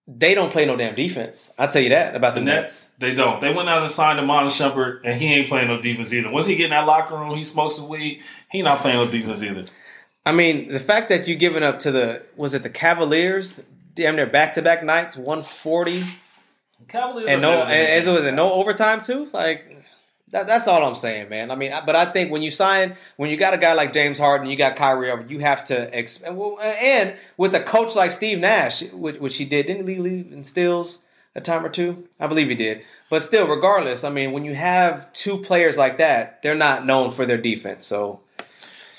they don't play no damn defense. I'll tell you that about the, the Nets. Nets. They don't. They went out and signed Amon Shumpert, and he ain't playing no defense either. Once he get in that locker room, he smokes some weed. He not playing no defense either. I mean, the fact that you've given up to the, was it the Cavaliers? Damn, their back-to-back nights, one forty. Cavaliers and no, and it was a no overtime too. Like that, that's all I'm saying, man. I mean, but I think when you sign, when you got a guy like James Harden, you got Kyrie Irving, you have to ex- and with a coach like Steve Nash, which, which he did, didn't he leave in steals a time or two? I believe he did. But still, regardless, I mean, when you have two players like that, they're not known for their defense, so.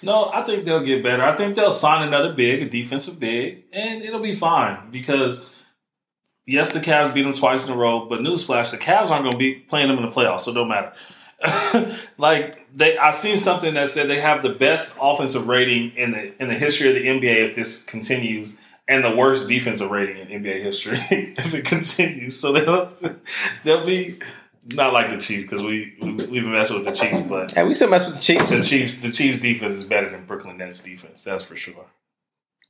No, I think they'll get better. I think they'll sign another big, a defensive big, and it'll be fine because, yes, the Cavs beat them twice in a row, but newsflash, the Cavs aren't going to be playing them in the playoffs, so it don't matter. Like, they, I seen something that said they have the best offensive rating in the in the history of the N B A if this continues, and the worst defensive rating in N B A history if it continues. So they'll, they'll be... Not like the Chiefs because we, we, we've been messing with the Chiefs. But hey, we still mess with the Chiefs. The Chiefs the Chiefs defense is better than Brooklyn Nets defense. That's for sure.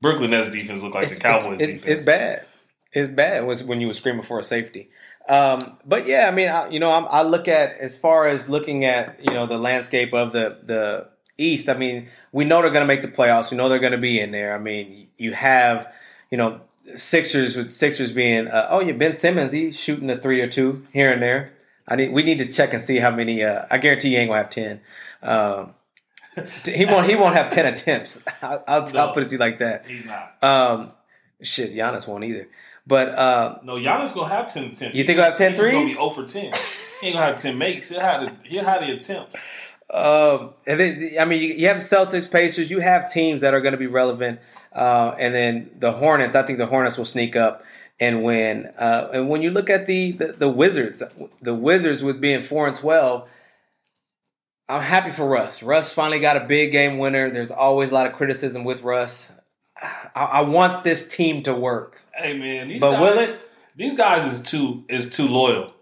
Brooklyn Nets defense look like it's, the Cowboys it's, defense. It's bad. It's bad was when you were screaming for a safety. Um, but, yeah, I mean, I, you know, I'm, I look at as far as looking at, you know, the landscape of the, the East. I mean, we know they're going to make the playoffs. We know they're going to be in there. I mean, you have, you know, Sixers with Sixers being, uh, oh, yeah, Ben Simmons, he's shooting a three or two here and there. I need, we need to check and see how many. Uh, I guarantee you ain't gonna have ten. Um, he won't. He won't have ten attempts. I'll, I'll, no, I'll put it to you like that. He's not. Um, shit, Giannis won't either. But uh, no, Giannis gonna have ten attempts. You think he'll have ten threes? He's gonna be zero for ten. He ain't gonna have ten makes. He'll have the, he'll have the attempts. Um, and then I mean, you, you have Celtics, Pacers. You have teams that are gonna be relevant. Uh, and then the Hornets. I think the Hornets will sneak up. And when uh, and when you look at the, the the Wizards, the Wizards with being four and twelve, I'm happy for Russ. Russ finally got a big game winner. There's always a lot of criticism with Russ. I, I want this team to work. Hey man, these but guys, will it? These guys is too is too loyal.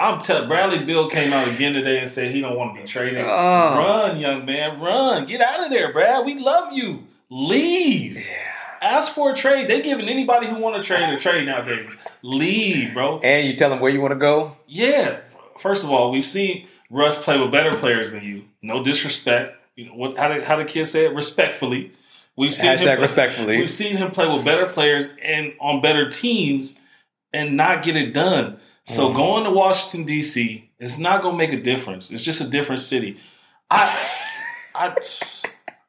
I'm telling. Bradley Beal came out again today and said he don't want to be traded. Oh. Run, young man, run! Get out of there, Brad. We love you. Leave. Yeah. Ask for a trade. They giving anybody who want to trade a trade nowadays. Leave, bro. And you tell them where you want to go? Yeah. First of all, we've seen Russ played with better players than you. No disrespect. You know what? How did how the kid say it? Respectfully, we've seen hashtag him, respectfully. We've seen him play with better players and on better teams and not get it done. So mm. going to Washington D C is not going to make a difference. It's just a different city. I I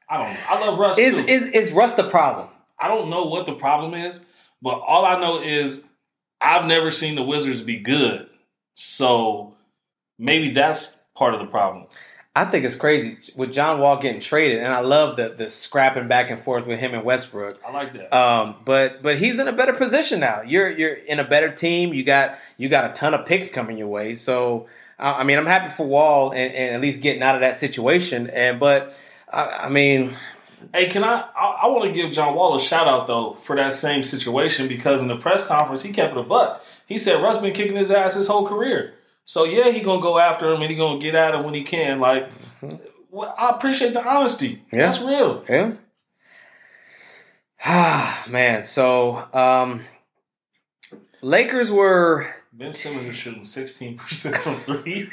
I don't know. I love Russ. Is too. is is Russ the problem? I don't know what the problem is, but all I know is I've never seen the Wizards be good. So maybe that's part of the problem. I think it's crazy with John Wall getting traded, and I love the the scrapping back and forth with him and Westbrook. I like that. Um, but but he's in a better position now. You're you're in a better team. You got you got a ton of picks coming your way. So uh, I mean, I'm happy for Wall and, and at least getting out of that situation. And but I, I mean, hey, can I? I, I want to give John Wall a shout out though for that same situation, because in the press conference he kept it a buck. He said Russ been kicking his ass his whole career. So, yeah, he's going to go after him and he's going to get at him when he can. Like, well, I appreciate the honesty. Yeah. That's real. Yeah. Ah, man. So, um, Lakers were. Ben Simmons is shooting sixteen percent from three.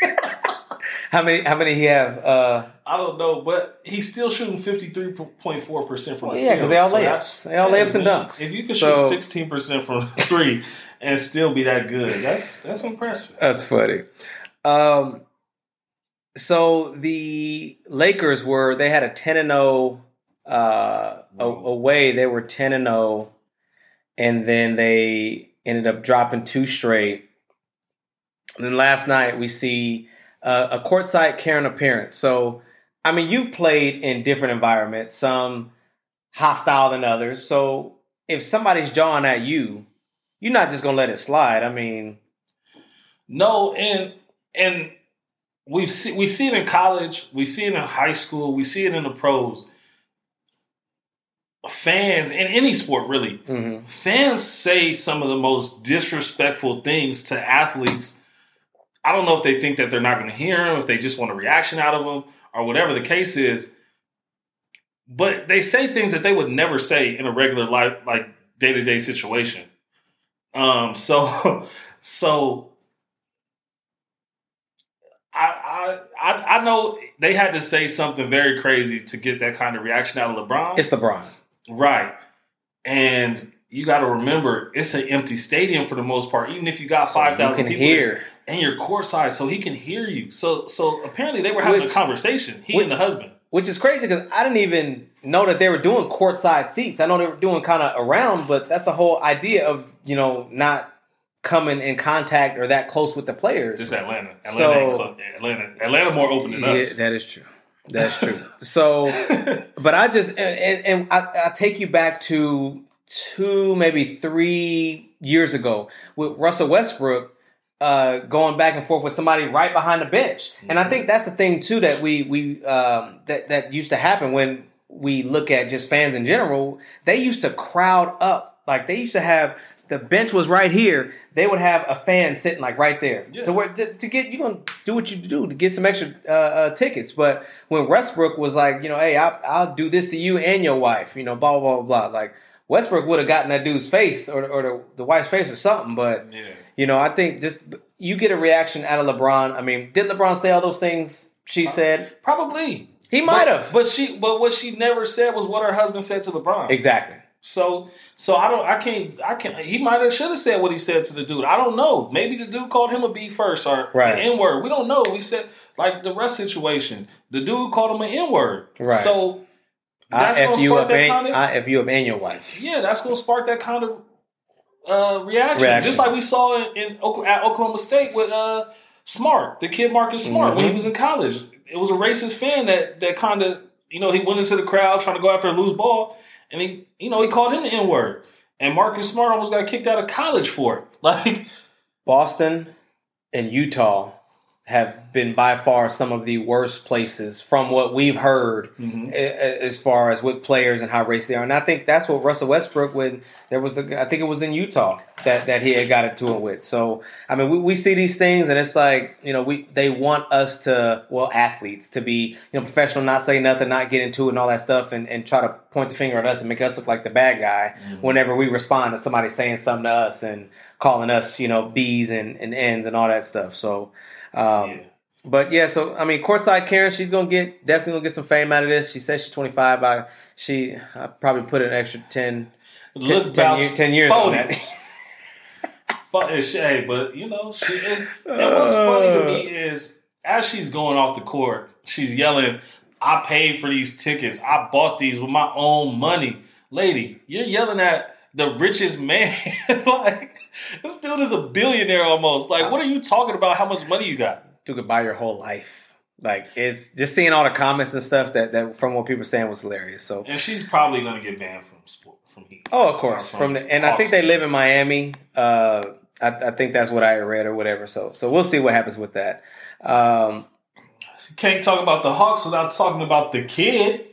How many How many he have? Uh, I don't know, but he's still shooting fifty-three point four percent from well, the three. Yeah, because they all so layups. They all layups and dunks. If you could so. shoot sixteen percent from three. And still be that good. That's that's impressive. That's funny. Um, so the Lakers were they had a ten and zero uh, away. They were ten and zero, and then they ended up dropping two straight. And then last night we see uh, a courtside Karen appearance. So I mean, you've played in different environments, some hostile than others. So if somebody's jawing at you, you're not just gonna let it slide. I mean, no, and and we've see, we see it in college, we see it in high school, we see it in the pros. Fans in any sport, really, mm-hmm. fans say some of the most disrespectful things to athletes. I don't know if they think that they're not gonna hear them, if they just want a reaction out of them, or whatever the case is. But they say things that they would never say in a regular life, like day to day situation. Um, so, so I, I, I know they had to say something very crazy to get that kind of reaction out of LeBron. It's LeBron. Right. And you got to remember, it's an empty stadium for the most part, even if you got so five thousand people hear. And you're courtside, so he can hear you. So, so apparently they were having which, a conversation, he which, and the husband. Which is crazy because I didn't even know that they were doing courtside seats. I know they were doing kind of around, but that's the whole idea of, you know, not coming in contact or that close with the players. Just Atlanta. Atlanta so, ain't close. Atlanta. Atlanta more open than yeah, us. That is true. That's true. So, but I just, and, and I, I take you back to two, maybe three years ago with Russell Westbrook uh, going back and forth with somebody right behind the bench. Mm-hmm. And I think that's the thing too, that we, we um, that, that used to happen when we look at just fans in general. They used to crowd up. Like they used to have, the bench was right here. They would have a fan sitting like right there yeah. to where to, to get you gonna do what you do to get some extra uh, uh, tickets. But when Westbrook was like, you know, hey, I'll, I'll do this to you and your wife, you know, blah blah blah. blah. Like Westbrook would have gotten that dude's face or or the, the wife's face or something. But yeah. you know, I think just you get a reaction out of LeBron. I mean, did LeBron say all those things she said? Probably he might have. But, but she, but what she never said was what her husband said to LeBron. Exactly. So, so I don't, I can't, I can't, he might have, should have said what he said to the dude. I don't know. Maybe the dude called him a B first or right. an N word. We don't know. We said, like the Russ situation, the dude called him an N word. Right. So, that's going to spark that and, kind of. I F you up and your wife. Yeah, that's going to spark that kind of uh, reaction. reaction. Just like we saw in, in Oklahoma, at Oklahoma State with uh, Smart, the kid Marcus Smart, mm-hmm. when he was in college. It was a racist fan that, that kind of, you know, he went into the crowd trying to go after a loose ball. And he, you know, he called him the N word, and Marcus Smart almost got kicked out of college for it. Like Boston and Utah have been by far some of the worst places from what we've heard mm-hmm. as far as with players and how racist they are. And I think that's what Russell Westbrook, when there was, a, I think it was in Utah that, that he had got into it with. So, I mean, we, we see these things and it's like, you know, we, they want us to, well, athletes to be, you know, professional, not say nothing, not get into it and all that stuff and, and try to point the finger at us and make us look like the bad guy mm-hmm. whenever we respond to somebody saying something to us and calling us, you know, B's and, and N's and all that stuff. So, Um, yeah. But yeah, so I mean, courtside Karen, she's gonna get definitely gonna get some fame out of this. She says she's twenty-five. I she I probably put an extra ten, ten, ten, year, ten years on that. Hey, but you know, she is, and what's funny to me is as she's going off the court, she's yelling, "I paid for these tickets. I bought these with my own money." Lady, you're yelling at the richest man. Like, this dude is a billionaire almost. Like, what are you talking about? How much money you got? You could buy your whole life. Like, it's just seeing all the comments and stuff that, that from what people were saying was hilarious. So, and she's probably going to get banned from sport from here. Oh, of course. From, from the, and I think they live in Miami. Uh, I, I think that's what I read or whatever. So, so we'll see what happens with that. Um, Can't talk about the Hawks without talking about the kid.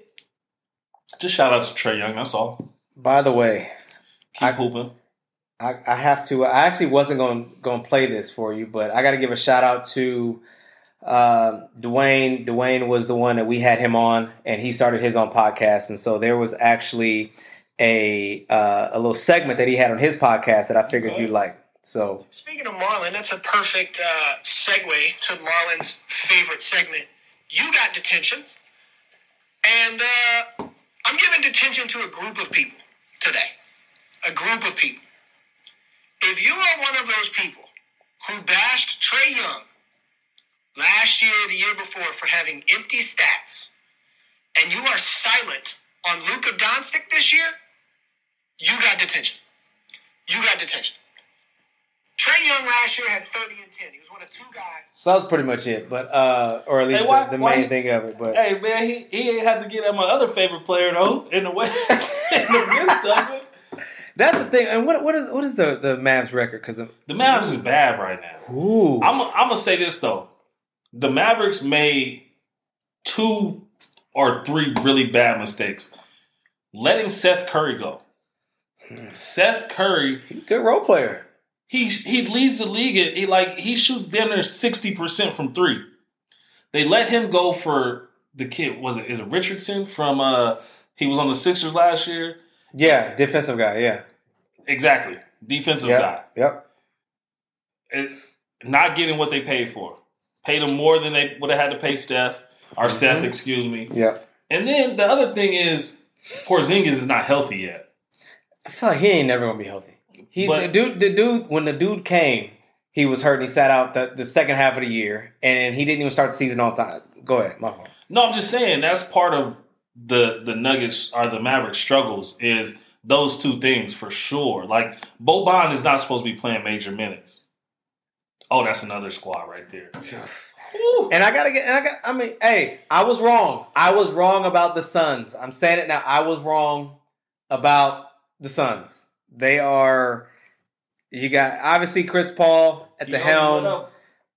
Just shout out to Trae Young. That's all. By the way, keep I, hooping. I, I have to. I actually wasn't going going to play this for you, but I got to give a shout out to uh, Dwayne. Dwayne was the one that we had him on, and he started his own podcast. And so there was actually a uh, a little segment that he had on his podcast that I figured okay. you'd like. So speaking of Marlon, that's a perfect uh, segue to Marlon's favorite segment. You got detention, and uh, I'm giving detention to a group of people today. A group of people. If you are one of those people who bashed Trae Young last year, the year before, for having empty stats, and you are silent on Luka Doncic this year, you got detention. You got detention. Trae Young last year had thirty and ten. He was one of two guys. So that was pretty much it, but uh, or at least hey, why, the, the main he, thing of it. But hey, man, he, he ain't had to get at my other favorite player though in the West, in the midst of it. That's the thing. And what what is what is the, the Mavs record? Because the Mavs ooh. is bad right now. Ooh. I'm I'm gonna say this though, the Mavericks made two or three really bad mistakes, letting Seth Curry go. Hmm. Seth Curry, he's a good role player. He he leads the league. At, he like he shoots damn near sixty percent from three. They let him go for the kid. Was it is it Richardson from? Uh, he was on the Sixers last year. Yeah, defensive guy. Yeah, exactly, defensive yep, guy. Yep. And not getting what they paid for. Paid him more than they would have had to pay Steph or mm-hmm. Seth. Excuse me. Yep. And then the other thing is Porzingis is not healthy yet. I feel like he ain't never gonna be healthy. He's but, the dude. The dude. When the dude came, he was hurt. And he sat out the, the second half of the year, and he didn't even start the season on time. Go ahead, my fault. No, I'm just saying that's part of the the Nuggets or the Mavericks' struggles is those two things for sure. Like Boban is not supposed to be playing major minutes. Oh, that's another squad right there. and I gotta get. And I got. I mean, hey, I was wrong. I was wrong about the Suns. I'm saying it now. I was wrong about the Suns. They are, you got, obviously, Chris Paul at Keone, the helm.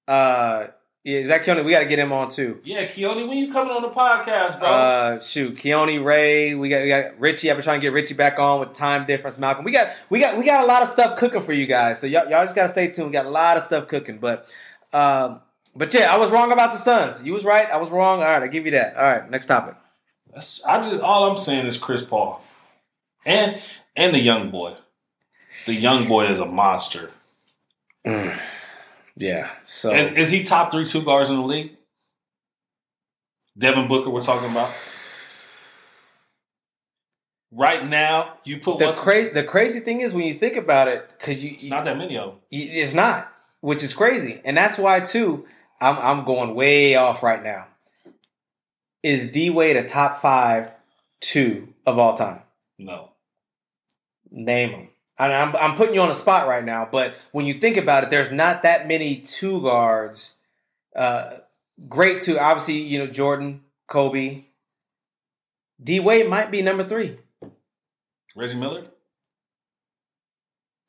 Uh, yeah, is that Keone? We got to get him on, too. Yeah, Keone, when you coming on the podcast, bro? Uh, shoot, Keone, Ray, we got we got Richie. I've been trying to get Richie back on with time difference, Malcolm. We got we got, we got got a lot of stuff cooking for you guys, so y'all, y'all just got to stay tuned. We got a lot of stuff cooking, but, um, but yeah, I was wrong about the Suns. You was right. I was wrong. All right, I give you that. All right, next topic. That's, I just All I'm saying is Chris Paul. And... And the young boy. The young boy is a monster. Mm. Yeah. So is, is he top three two guards in the league? Devin Booker we're talking about. Right now, you put the crazy. The crazy thing is when you think about it, because you it's you, not that many of them. It's not, which is crazy, and that's why too. I'm I'm going way off right now. Is D-Wade a top five two of all time? No. Name them. I'm I'm putting you on the spot right now, but when you think about it, there's not that many two guards. Uh, great two, obviously, you know, Jordan, Kobe. D-Wade might be number three. Reggie Miller?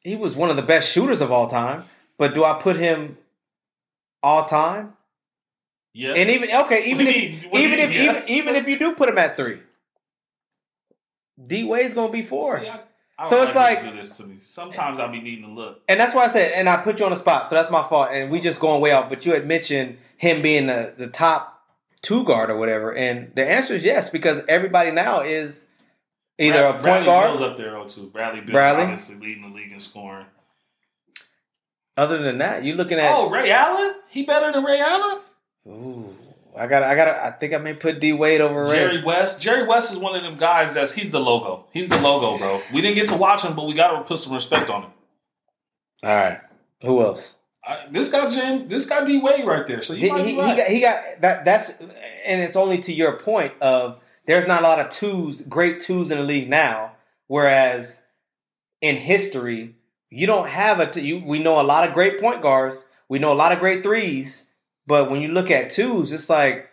He was one of the best shooters of all time, but do I put him all time? Yes. And even okay, even if mean, even if yes. even, even if you do put him at three, D-Wade's gonna be four. See, I- So it's like, do this to me. Sometimes I'll be needing to look. And that's why I said, and I put you on the spot, so that's my fault. And we just going way off, but you had mentioned him being the, the top two guard or whatever. And the answer is yes, because everybody now is either Brad, a point Bradley guard. Bill's up there, oh, too. Bradley Bill, Bradley. Obviously leading the league in scoring. Other than that, you're looking at. Oh, Ray Allen? He better than Ray Allen? Ooh, I got, I got. I think I may put D-Wade over Ray. Jerry West. Jerry West is one of them guys that's he's the logo. He's the logo, bro. We didn't get to watch him, but we got to put some respect on him. All right. Who else? I, this guy, Jim. This guy, D-Wade, right there. So you he, might be right. he got, he got that. That's and it's only to your point of there's not a lot of twos, great twos in the league now. Whereas in history, you don't have a. T- you, we know a lot of great point guards. We know a lot of great threes. But when you look at twos, it's like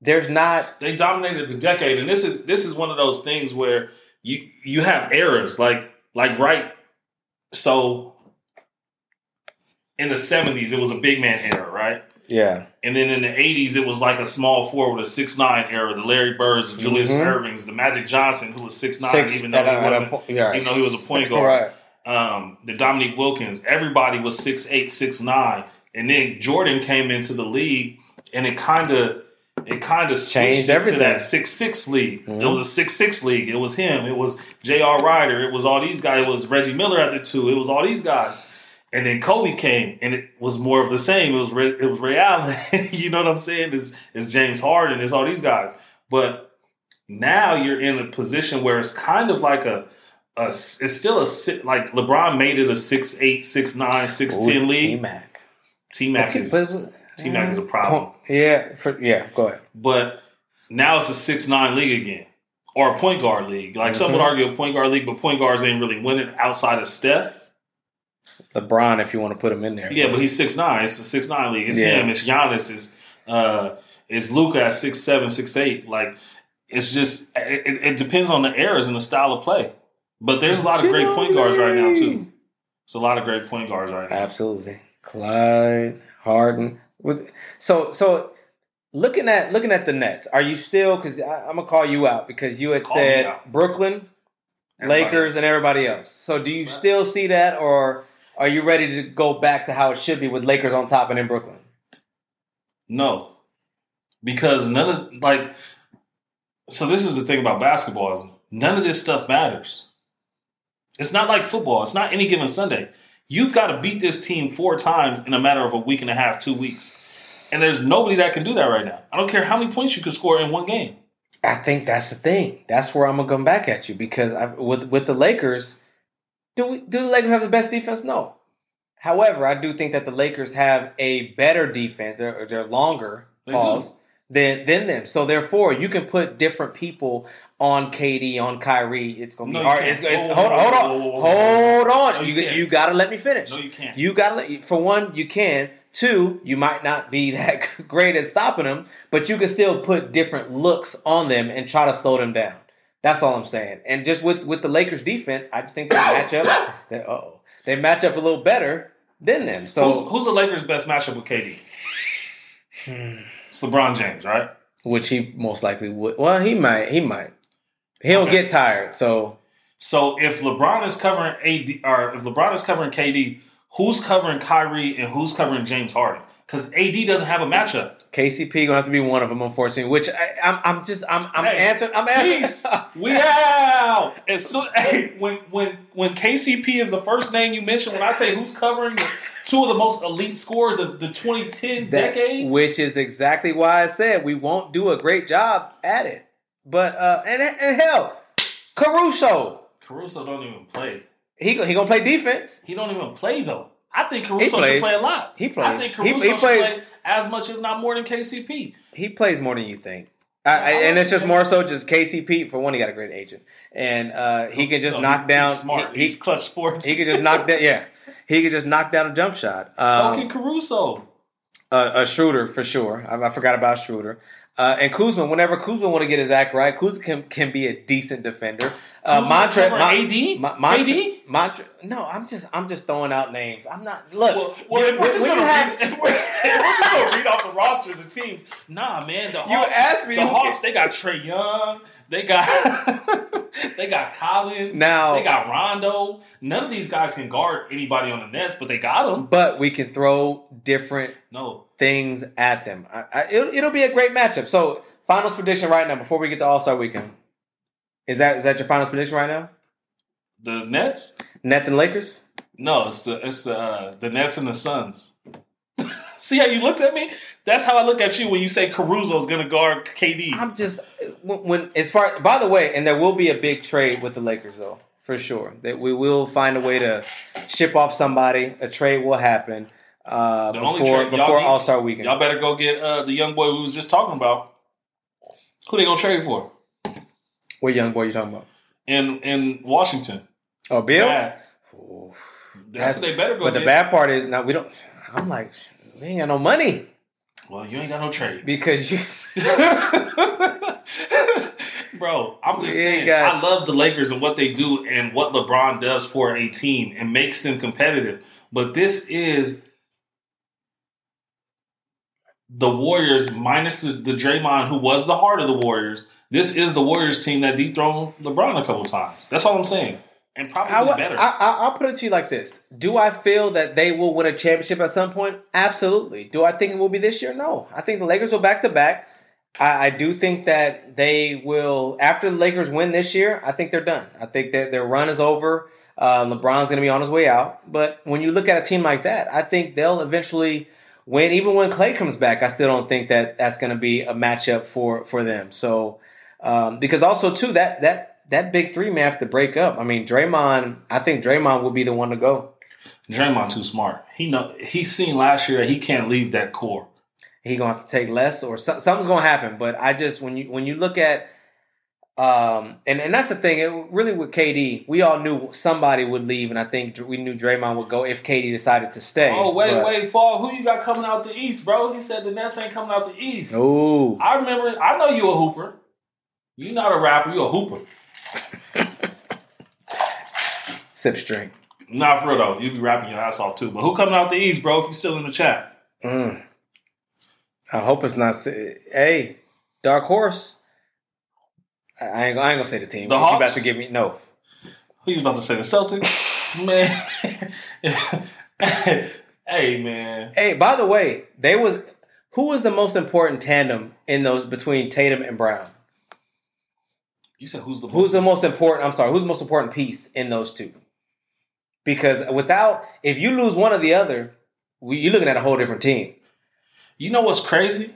there's not. They dominated the decade, and this is this is one of those things where you you have eras like like right. So in the seventies, it was a big man era, right? Yeah. And then in the eighties, it was like a small forward, a six nine era. The Larry Birds, the Julius mm-hmm. Irvings, the Magic Johnson, who was six nine, even though he wasn't, po- yeah. even though he was a point guard. Right. Um, the Dominique Wilkins, everybody was six eight, six nine. And then Jordan came into the league, and it kind of it kind of changed everything. To that six six league. Mm-hmm. It was a six six league. It was him. It was J R Ryder. It was all these guys. It was Reggie Miller at the two. It was all these guys. And then Kobe came, and it was more of the same. It was Ray, it was Ray Allen. You know what I'm saying? It's, it's James Harden. It's all these guys. But now you're in a position where it's kind of like a a it's still a like LeBron made it a six eight, six nine, six ten league. T-Mac. T-Mac is T-Mac is a problem. Yeah, for, yeah. Go ahead. But now it's a six nine league again, or a point guard league. Like mm-hmm. some would argue a point guard league, but point guards ain't really winning outside of Steph. LeBron, if you want to put him in there. Yeah, but, but he's six nine. It's a six nine league. It's yeah. him. It's Giannis. It's uh, it's Luka at six seven, six eight. Like it's just it, it depends on the eras and the style of play. But there's a lot of great point guards right now too. There's a lot of great point guards right now. Absolutely. Clyde, Harden. With, so, so looking at looking at the Nets, are you still? Because I'm gonna call you out because you had call said Brooklyn, everybody. Lakers, and everybody else. So, do you right. still see that, or are you ready to go back to how it should be with Lakers on top and in Brooklyn? No, because none of like. So this is the thing about basketball is none of this stuff matters. It's not like football. It's not any given Sunday. You've got to beat this team four times in a matter of a week and a half, two weeks. And there's nobody that can do that right now. I don't care how many points you can score in one game. I think that's the thing. That's where I'm going to come back at you because I, with with the Lakers, do, we, do the Lakers have the best defense? No. However, I do think that the Lakers have a better defense. They're, they're longer they pause than, than them. So, therefore, you can put different people on K D, on Kyrie. It's going to be hard. Hold on. Hold on. Hold on. No, you you, you got to let me finish. No, you can't. You got to let – for one, you can. Two, you might not be that great at stopping them, but you can still put different looks on them and try to slow them down. That's all I'm saying. And just with, with the Lakers defense, I just think they match up – uh-oh. They match up a little better than them. So who's, who's the Lakers' best matchup with K D? Hmm. It's LeBron James, right? Which he most likely would. Well, he might. He might. He'll okay. get tired. So, so if LeBron is covering A D, or if LeBron is covering K D, who's covering Kyrie and who's covering James Harden? Because A D doesn't have a matchup. K C P gonna have to be one of them, unfortunately. Which I, I'm, I'm just, I'm, I'm hey, answering. I'm answering. We out. And so, hey, when, when, when K C P is the first name you mention, when I say who's covering the, two of the most elite scorers of the twenty ten that, decade, which is exactly why I said we won't do a great job at it. But uh, and and hell, Caruso. Caruso don't even play. He he gonna play defense. He don't even play though. I think Caruso should play a lot. He plays. I think Caruso he, he should plays. play as much, if not more, than K C P. He plays more than you think. I, I, and it's just more so just K C P. For one, he got a great agent, and uh, he can just no, knock he's down. Smart. He, he's clutch sports. He can just knock down. Yeah, he can just knock down a jump shot. Um, so can Caruso. Uh, a Schroeder for sure. I, I forgot about Schroeder. Uh, and Kuzma, whenever Kuzma want to get his act right, Kuzma can, can be a decent defender. Uh, Montre, Mon- Mon- Montre, Montre, no, I'm just I'm just throwing out names. I'm not look. Well, well if we're, we're just we gonna have, read, we're, we're just gonna read off the roster of the teams. Nah, man, the Hawks, you asked me, the Hawks. They got Trae Young. They got they got Collins. Now they got Rondo. None of these guys can guard anybody on the Nets, but they got them. But we can throw different. No. Things at them. I, I, it'll, it'll be a great matchup. So, finals prediction right now before we get to All Star Weekend. Is that is that your finals prediction right now? The Nets, Nets and Lakers. No, it's the it's the uh, the Nets and the Suns. See how you looked at me? That's how I look at you when you say Caruso's going to guard K D. I'm just when, when as far by the way, and there will be a big trade with the Lakers though, for sure. That we will find a way to ship off somebody. A trade will happen uh, the before only trade, before All Star Weekend. Y'all better go get uh, the young boy we was just talking about. Who they gonna trade for? What young boy you talking about? In in Washington. Oh, Bill. Bad. That's, That's they better go. But get. The bad part is now we don't. I'm like, we ain't got no money. Well, you ain't got no trade because you, bro. I'm just saying, got... I love the Lakers and what they do and what LeBron does for a team and makes them competitive. But this is the Warriors minus the, the Draymond, who was the heart of the Warriors. This is the Warriors team that dethroned LeBron a couple times. That's all I'm saying. And probably I, better. I, I, I'll put it to you like this. Do I feel that they will win a championship at some point? Absolutely. Do I think it will be this year? No. I think the Lakers will back-to-back. I, I do think that they will, after the Lakers win this year, I think they're done. I think that their run is over. Uh, LeBron's going to be on his way out. But when you look at a team like that, I think they'll eventually win. Even when Klay comes back, I still don't think that that's going to be a matchup for, for them. So, um, because also, too, that that – that big three may have to break up. I mean, Draymond, I think Draymond will be the one to go. Draymond too smart. He know he's seen last year that he can't leave that core. He going to have to take less or so, something's going to happen. But I just, when you when you look at, um, and, and that's the thing, it, really with K D, we all knew somebody would leave, and I think we knew Draymond would go if K D decided to stay. Oh, wait, but, wait, Fall, who you got coming out the East, bro? He said the Nets ain't coming out the East. Ooh. I remember, I know you a hooper. You're not a rapper, you a hooper. Sip string. Nah, for real though. You be rapping your ass off too. But who coming out the East, bro? If you still in the chat, mm. I hope it's not. Hey, dark horse. I ain't, I ain't gonna say the team. The you about to give me no. Who you about to say? The Celtics, man. Hey, man. Hey, by the way, they was who was the most important tandem in those between Tatum and Brown? You said who's the most who's the most important? I'm sorry, who's the most important piece in those two? Because without, if you lose one or the other, we, you're looking at a whole different team. You know what's crazy?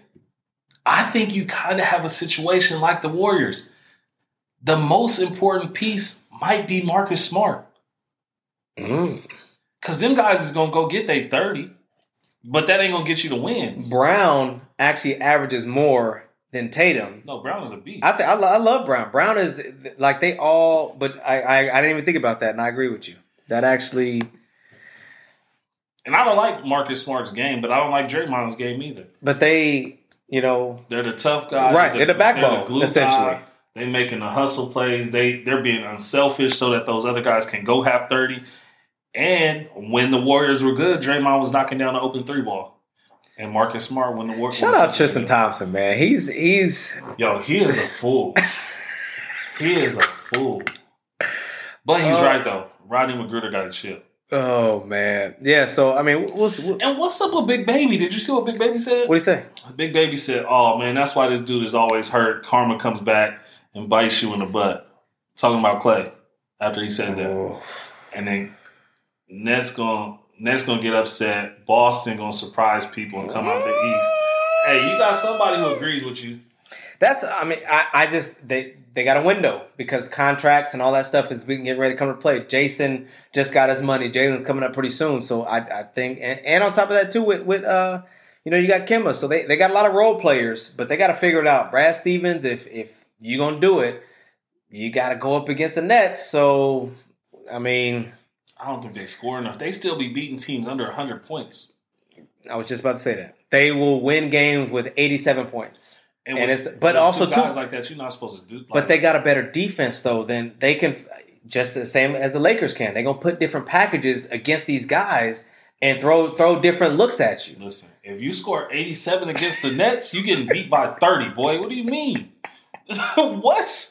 I think you kind of have a situation like the Warriors. The most important piece might be Marcus Smart. Mm. Cause them guys is gonna go get their thirty, but that ain't gonna get you the wins. Brown actually averages more than Tatum. No, Brown is a beast. I, th- I, lo- I love Brown. Brown is like they all, but I, I I didn't even think about that, and I agree with you. That actually. And I don't like Marcus Smart's game, but I don't like Draymond's game either. But they, you know, they're the tough guys, right? They're the, they're the backbone, they're the essentially. Guy. They making the hustle plays. They they're being unselfish so that those other guys can go have thirty. And when the Warriors were good, Draymond was knocking down the open three ball. And Marcus Smart when the work. Shout out Tristan Thompson, man. He's he's yo, he is a fool. He is a fool. But he's uh, right though. Rodney Magruder got a chip. Oh man, yeah. So I mean, what's what, and what's up with Big Baby? Did you see what Big Baby said? What did he say? Big Baby said, "Oh man, that's why this dude is always hurt. Karma comes back and bites you in the butt." Talking about Clay after he said oh. that, and then Nets gone. Nets gonna get upset. Boston gonna surprise people and come out the East. Hey, you got somebody who agrees with you. That's, I mean, I, I just, they, they got a window because contracts and all that stuff is getting ready to come to play. Jason just got his money. Jalen's coming up pretty soon. So I, I think, and, and on top of that too, with, with uh, you know, you got Kemba. So they, they got a lot of role players, but they got to figure it out. Brad Stevens, if, if you're gonna do it, you got to go up against the Nets. So, I mean... I don't think they score enough. They still be beating teams under one hundred points. I was just about to say that. They will win games with eighty-seven points. And, and with, it's but with also two guys too, like that, you're not supposed to do. Like, but they got a better defense though than they can, just the same as the Lakers can. They're gonna put different packages against these guys and throw throw different looks at you. Listen, if you score eighty-seven against the Nets, you getting beat by thirty, boy. What do you mean? What?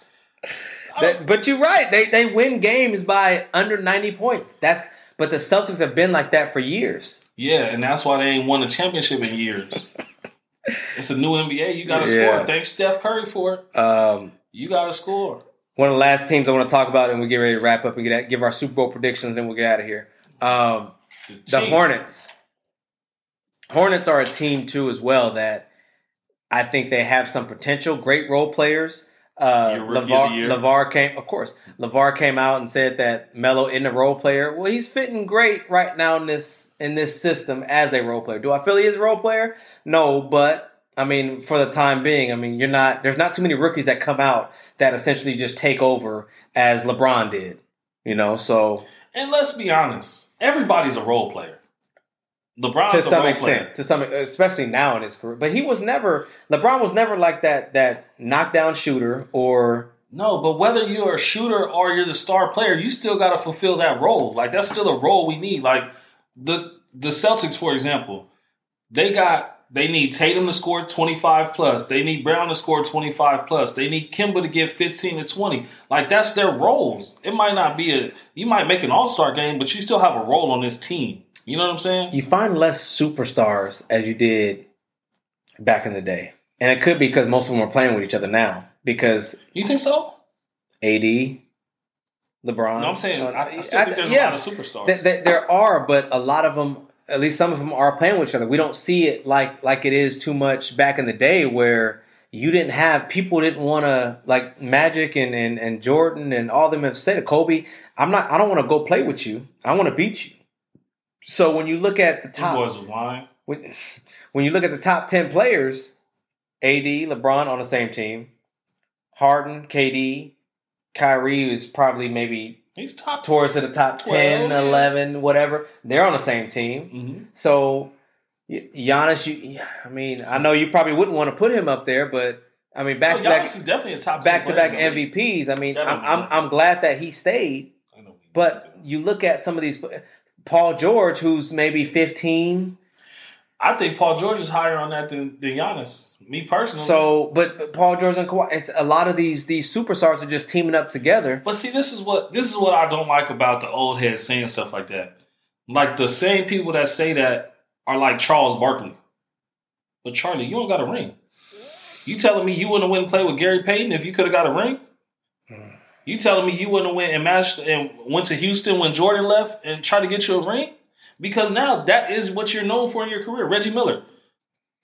That, but you're right. They they win games by under ninety points. That's but the Celtics have been like that for years. Yeah, and that's why they ain't won a championship in years. It's a new N B A. You got to yeah. score. Thanks, Steph Curry, for it. Um, you got to score. One of the last teams I want to talk about, and we get ready to wrap up and get at, give our Super Bowl predictions, and then we'll get out of here. Um, the, the Hornets. Hornets are a team, too, as well, that I think they have some potential. Great role players. Uh, LeVar, LeVar came, of course, LeVar came out and said that Melo isn't a role player. Well, he's fitting great right now in this in this system as a role player. Do I feel he is a role player? No, but I mean, for the time being, I mean, you're not. There's not too many rookies that come out that essentially just take over as LeBron did, you know. So, and let's be honest, everybody's a role player. LeBron's to some a role extent, player. to some, especially now in his career. But he was never. LeBron was never like that. That knockdown shooter or no. But whether you're a shooter or you're the star player, you still got to fulfill that role. Like that's still a role we need. Like the the Celtics, for example, they got. They need Tatum to score twenty-five plus. They need Brown to score twenty-five plus. They need Kimba to get fifteen to twenty. Like, that's their roles. It might not be a – you might make an all-star game, but you still have a role on this team. You know what I'm saying? You find less superstars as you did back in the day. And it could be because most of them are playing with each other now because – You think so? A D – LeBron. No, I'm saying uh, I still think there's I, yeah, a lot of superstars. Th- th- there are, but a lot of them – at least some of them are playing with each other. We don't see it like like it is too much back in the day where you didn't have – people didn't want to – like Magic and, and, and Jordan and all of them have said, Kobe, I'm not, I don't want to go play with you. I want to beat you. So when you look at the top – boys was lying. When, when you look at the top ten players, A D, LeBron on the same team, Harden, K D, Kyrie is probably maybe – he's top towards to the top twelve, ten, eleven, whatever. They're on the same team. Mm-hmm. So, Giannis, you, I mean, I know you probably wouldn't want to put him up there, but I mean, back oh, to back, is definitely a top back to back M V Ps. I mean, I'm, I'm I'm glad that he stayed. I know. But you look at some of these, Paul George, who's maybe fifteen. I think Paul George is higher on that than, than Giannis. Me personally. So, but, but Paul George and Kawhi, it's a lot of these these superstars are just teaming up together. But see, this is what this is what I don't like about the old heads saying stuff like that. Like the same people that say that are like Charles Barkley. But Charlie, you don't got a ring. You telling me you wouldn't have went and played with Gary Payton if you could have got a ring? Mm. You telling me you wouldn't have went and matched and went to Houston when Jordan left and tried to get you a ring? Because now that is what you're known for in your career. Reggie Miller.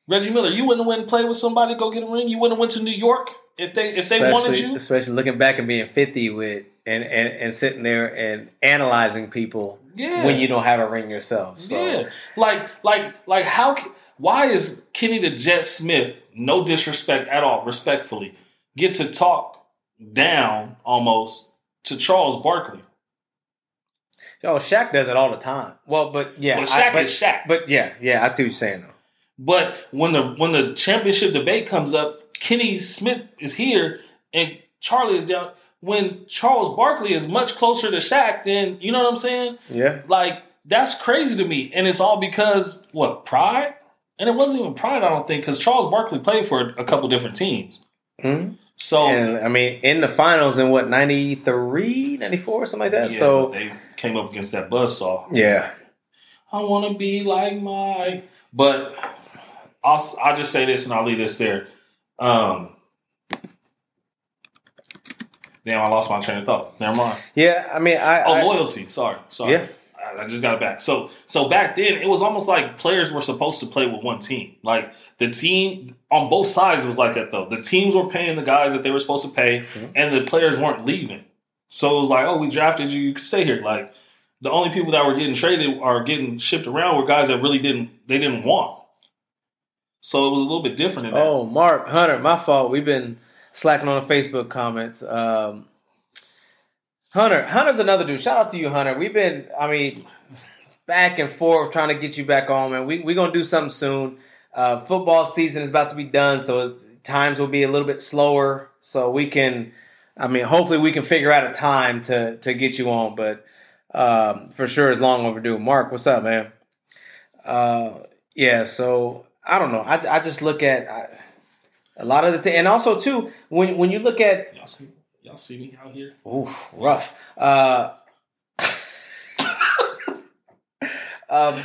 Reggie Miller, you wouldn't have went and played with somebody to go get a ring. You wouldn't have went to New York if they if especially, they wanted you. Especially looking back and being fifty with and, and, and sitting there and analyzing people yeah. when you don't have a ring yourself. So. Yeah. Like like like how why is Kenny the Jet Smith, no disrespect at all, respectfully, get to talk down almost to Charles Barkley? Yo, Shaq does it all the time. Well, but yeah, well, Shaq I, but, is Shaq. But yeah, yeah, I see what you're saying though. But when the when the championship debate comes up, Kenny Smith is here and Charlie is down. When Charles Barkley is much closer to Shaq, then you know what I'm saying? Yeah, like that's crazy to me, and it's all because what pride? And it wasn't even pride, I don't think, because Charles Barkley played for a couple different teams. Mm-hmm. So and, I mean, in the finals in what ninety-three, ninety-four, something like that. Yeah, so they came up against that buzzsaw. Yeah, I want to be like Mike, but I'll I'll just say this and I'll leave this there. Um, damn, I lost my train of thought. Never mind. Yeah, I mean, I oh I, loyalty. Sorry, sorry. Yeah. I just got it back. So so back then, it was almost like players were supposed to play with one team. Like the team on both sides was like that, though. The teams were paying the guys that they were supposed to pay, mm-hmm. and the players weren't leaving. So it was like, oh, we drafted you. You can stay here. Like the only people that were getting traded or getting shipped around were guys that really didn't they didn't want. So it was a little bit different. Than that. Oh, Mark Hunter, my fault. We've been slacking on the Facebook comments. Um, Hunter, Hunter's another dude. Shout out to you, Hunter. We've been, I mean, back and forth trying to get you back on, man. We're we going to do something soon. Uh, football season is about to be done, so times will be a little bit slower. So we can, I mean, hopefully we can figure out a time to, to get you on. But um, for sure, it's long overdue. Mark, what's up, man? Uh, yeah, so I don't know. I, I just look at I, a lot of the t- – and also, too, when when you look at – y'all see me out here? Ooh, rough. Uh, um,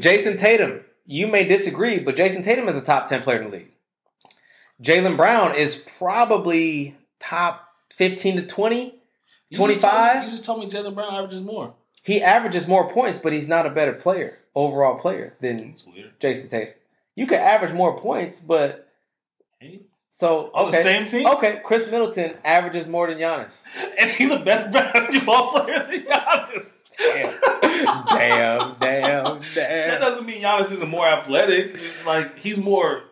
Jason Tatum, you may disagree, but Jason Tatum is a top ten player in the league. Jaylen Brown is probably top fifteen to twenty, you twenty-five. Just told, you just told me Jaylen Brown averages more. He averages more points, but he's not a better player, overall player, than Jason Tatum. You can average more points, but hey. so okay. on the same team. Okay, Chris Middleton averages more than Giannis, and he's a better basketball player than Giannis. Damn, damn, damn, damn. That doesn't mean Giannis isn't more athletic. It's like he's more.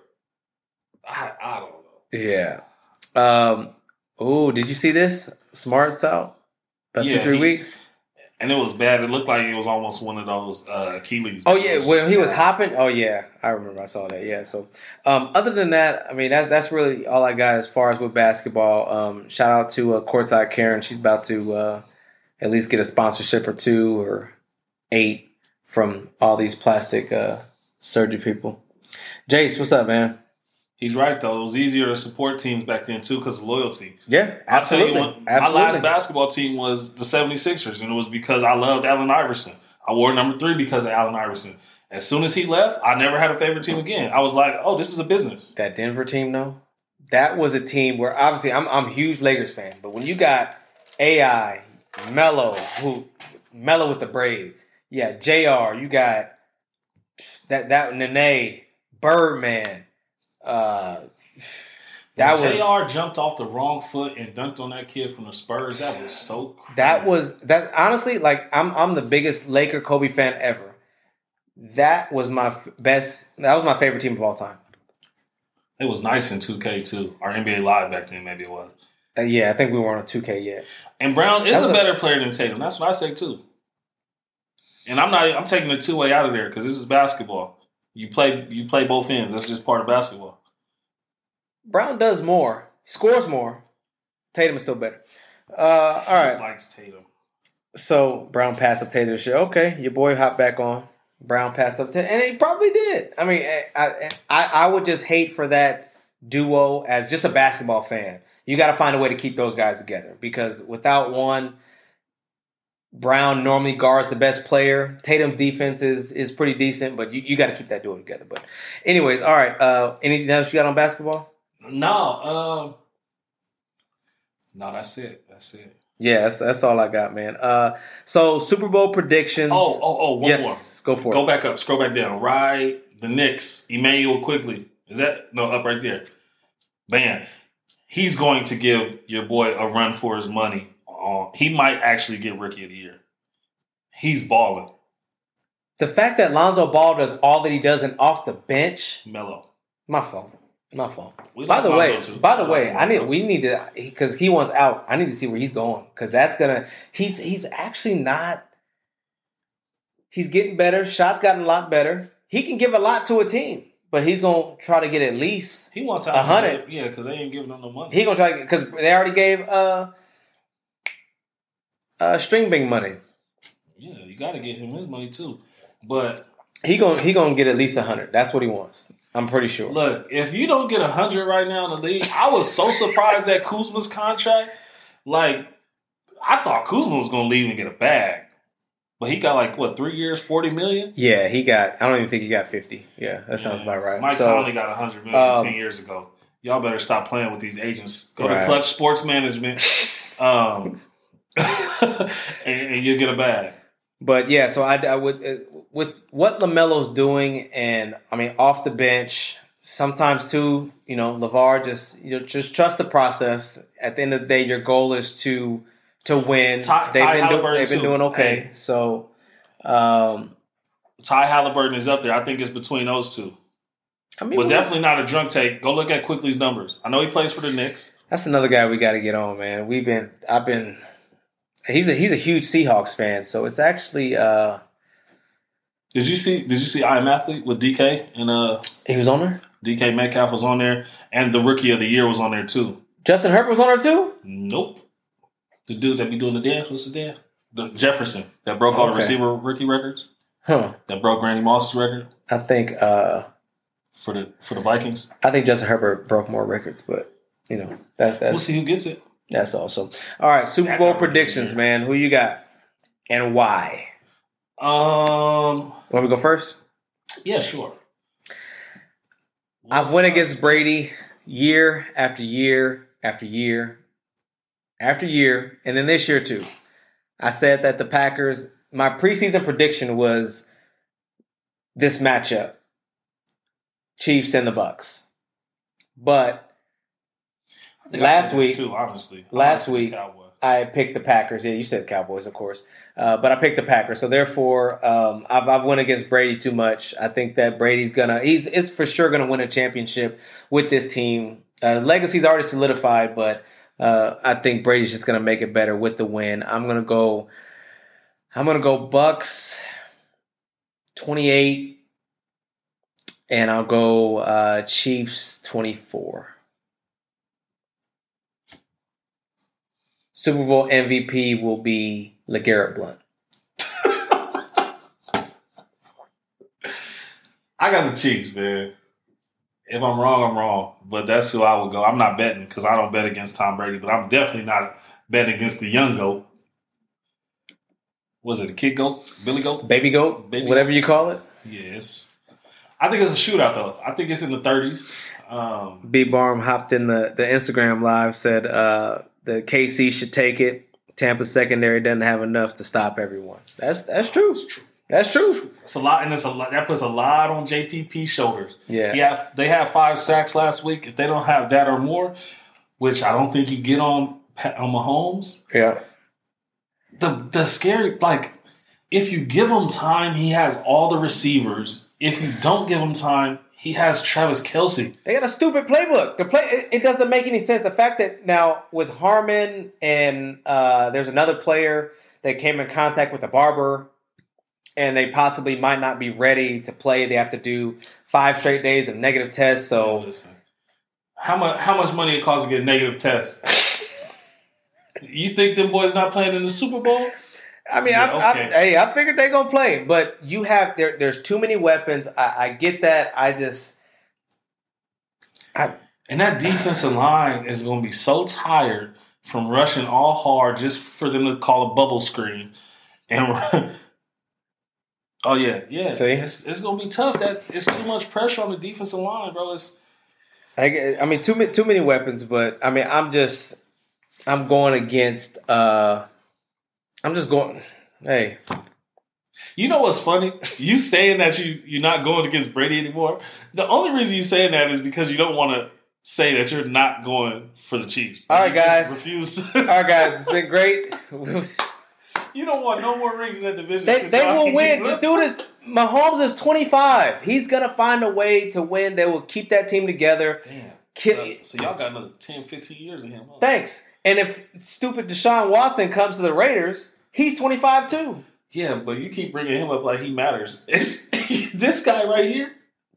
I, I don't know. Yeah. Um. Oh, did you see this? Smart's out about yeah, two three he, weeks. And it was bad. It looked like it was almost one of those uh, Achilles. Oh, yeah. When he was hopping. Oh, yeah. I remember. I saw that. Yeah. So, um, other than that, I mean, that's that's really all I got as far as with basketball. Um, shout out to uh, Courtside Karen. She's about to uh, at least get a sponsorship or two or eight from all these plastic uh, surgery people. Jace, what's up, man? He's right, though. It was easier to support teams back then, too, because of loyalty. Yeah, absolutely. I'll tell you what, absolutely. My last basketball team was the seventy-sixers, and it was because I loved Allen Iverson. I wore number three because of Allen Iverson. As soon as he left, I never had a favorite team again. I was like, oh, this is a business. That Denver team, though, that was a team where, obviously, I'm, I'm a huge Lakers fan, but when you got A I, Melo, who Melo with the braids, yeah, J R, you got that, that Nene, Birdman. Uh, that when was J R jumped off the wrong foot and dunked on that kid from the Spurs. That was so crazy. That was that honestly, like I'm I'm the biggest Laker Kobe fan ever. That was my f- best. That was my favorite team of all time. It was nice in two K too, or N B A Live back then. Maybe it was. Uh, yeah, I think we weren't on two K yet. And Brown is a better a- player than Tatum. That's what I say too. And I'm not. I'm taking the two way out of there because this is basketball. You play. You play both ends. That's just part of basketball. Brown does more, scores more. Tatum is still better. Uh, all he right. Just likes Tatum. So Brown passed up Tatum. Shit. Okay, your boy hopped back on. Brown passed up Tatum, and he probably did. I mean, I, I I would just hate for that duo as just a basketball fan. You got to find a way to keep those guys together because without one, Brown normally guards the best player. Tatum's defense is is pretty decent, but you, you got to keep that duo together. But anyways, all right. Uh, anything else you got on basketball? No, um, no, that's it. That's it. Yeah, that's, that's all I got, man. Uh, so Super Bowl predictions. Oh, oh, oh, one yes, more. Yes, go for go it. Go back up. Scroll back down. Right, the Knicks. Emmanuel Quigley. Is that no up right there? Man, he's going to give your boy a run for his money. Uh, he might actually get Rookie of the Year. He's balling. The fact that Lonzo Ball does all that he does and off the bench, Melo. My fault. My fault. We by like the way, too. by the we way, like I need we need to because he wants out. I need to see where he's going because that's gonna. He's he's actually not. He's getting better. Shots gotten a lot better. He can give a lot to a team, but he's gonna try to get at least he wants a hundred. Yeah, because they ain't giving him no money. He gonna try because they already gave uh uh string bing money. Yeah, you got to get him his money too, but he gonna he gonna get at least a hundred. That's what he wants. I'm pretty sure. Look, if you don't get one hundred right now in the league, I was so surprised at Kuzma's contract. Like, I thought Kuzma was going to leave and get a bag. But he got like, what, three years, forty million dollars? Yeah, he got, I don't even think he got fifty. Yeah, that yeah. sounds about right. Mike so, Conley got one hundred million dollars um, ten years ago. Y'all better stop playing with these agents. Go right. to Clutch Sports Management um, and, and you'll get a bag. But yeah, so I, I would with what LaMelo's doing, and I mean off the bench sometimes too. You know, LeVar just you know, just trust the process. At the end of the day, your goal is to to win. Ty, they've Ty been Halliburton do, they've been too. doing okay. Hey. So um, Ty Halliburton is up there. I think it's between those two. I mean, but definitely not a drunk take. Go look at Quigley's numbers. I know he plays for the Knicks. That's another guy we got to get on, man. We've been I've been. He's a he's a huge Seahawks fan, so it's actually. Uh, did you see? Did you see? I Am Athlete with D K and uh, he was on there. D K Metcalf was on there, and the Rookie of the Year was on there too. Justin Herbert was on there too. Nope, the dude that be doing the dance. What's the dance? The Jefferson that broke all okay. the receiver rookie records. Huh. That broke Randy Moss's record. I think uh, for the for the Vikings. I think Justin Herbert broke more records, but you know that's that's. We'll see who gets it. That's awesome. All right, Super Bowl predictions, man. Who you got and why? Um, want me to go first? Yeah, sure. I've went against Brady year after year after year after year, and then this year too. I said that the Packers my preseason prediction was this matchup, Chiefs and the Bucks. But last week, too, honestly. last week I picked the Packers. Yeah, you said Cowboys, of course. Uh, but I picked the Packers. So therefore, um, I've, I've went against Brady too much. I think that Brady's gonna, he's is for sure gonna win a championship with this team. Uh, legacy's already solidified, but uh, I think Brady's just gonna make it better with the win. I'm gonna go. I'm gonna go Bucks twenty-eight. And I'll go uh, Chiefs twenty-four. Super Bowl M V P will be LeGarrette Blount. I got the Chiefs, man. If I'm wrong, I'm wrong. But that's who I will go. I'm not betting because I don't bet against Tom Brady, but I'm definitely not betting against the young goat. Was it a kid goat? Billy goat? Baby goat? Baby whatever goat. You call it? Yes. I think it's a shootout, though. I think it's in the thirties. Um, B. Barm hopped in the, the Instagram live, said uh, the K C should take it. Tampa secondary doesn't have enough to stop everyone. That's that's true. That's true. That's true. It's a lot, and it's a lot. That puts a lot on J P P's shoulders. Yeah, yeah. They had five sacks last week. If they don't have that or more, which I don't think you get on on Mahomes. Yeah. The the scary like. If you give him time, he has all the receivers. If you don't give him time, he has Travis Kelce. They got a stupid playbook. The play it, it doesn't make any sense. The fact that now with Harmon and uh, there's another player that came in contact with the barber, and they possibly might not be ready to play. They have to do five straight days of negative tests. So, yeah, listen, how much how much money it costs to get a negative test? You think them boys not playing in the Super Bowl? I mean, yeah, I, okay. I, hey, I figured they're going to play, but you have there, – there's too many weapons. I, I get that. I just – And that defensive line is going to be so tired from rushing all hard just for them to call a bubble screen. And oh, yeah, yeah. See? It's, it's going to be tough. That it's too much pressure on the defensive line, bro. It's, I, I mean, too, too many weapons, but, I mean, I'm just – I'm going against uh, – I'm just going, hey. You know what's funny? You saying that you, you're not going against Brady anymore. The only reason you're saying that is because you don't want to say that you're not going for the Chiefs. All right, you guys. Refuse to. All right, guys. It's been great. You don't want no more rings in that division. They, they will win. The dude is, Mahomes is twenty-five. He's going to find a way to win. They will keep that team together. Damn. So, so y'all got another ten, fifteen years in him. Huh? Thanks. And if stupid Deshaun Watson comes to the Raiders, he's twenty-five too. Yeah, but you keep bringing him up like he matters. It's this guy right here.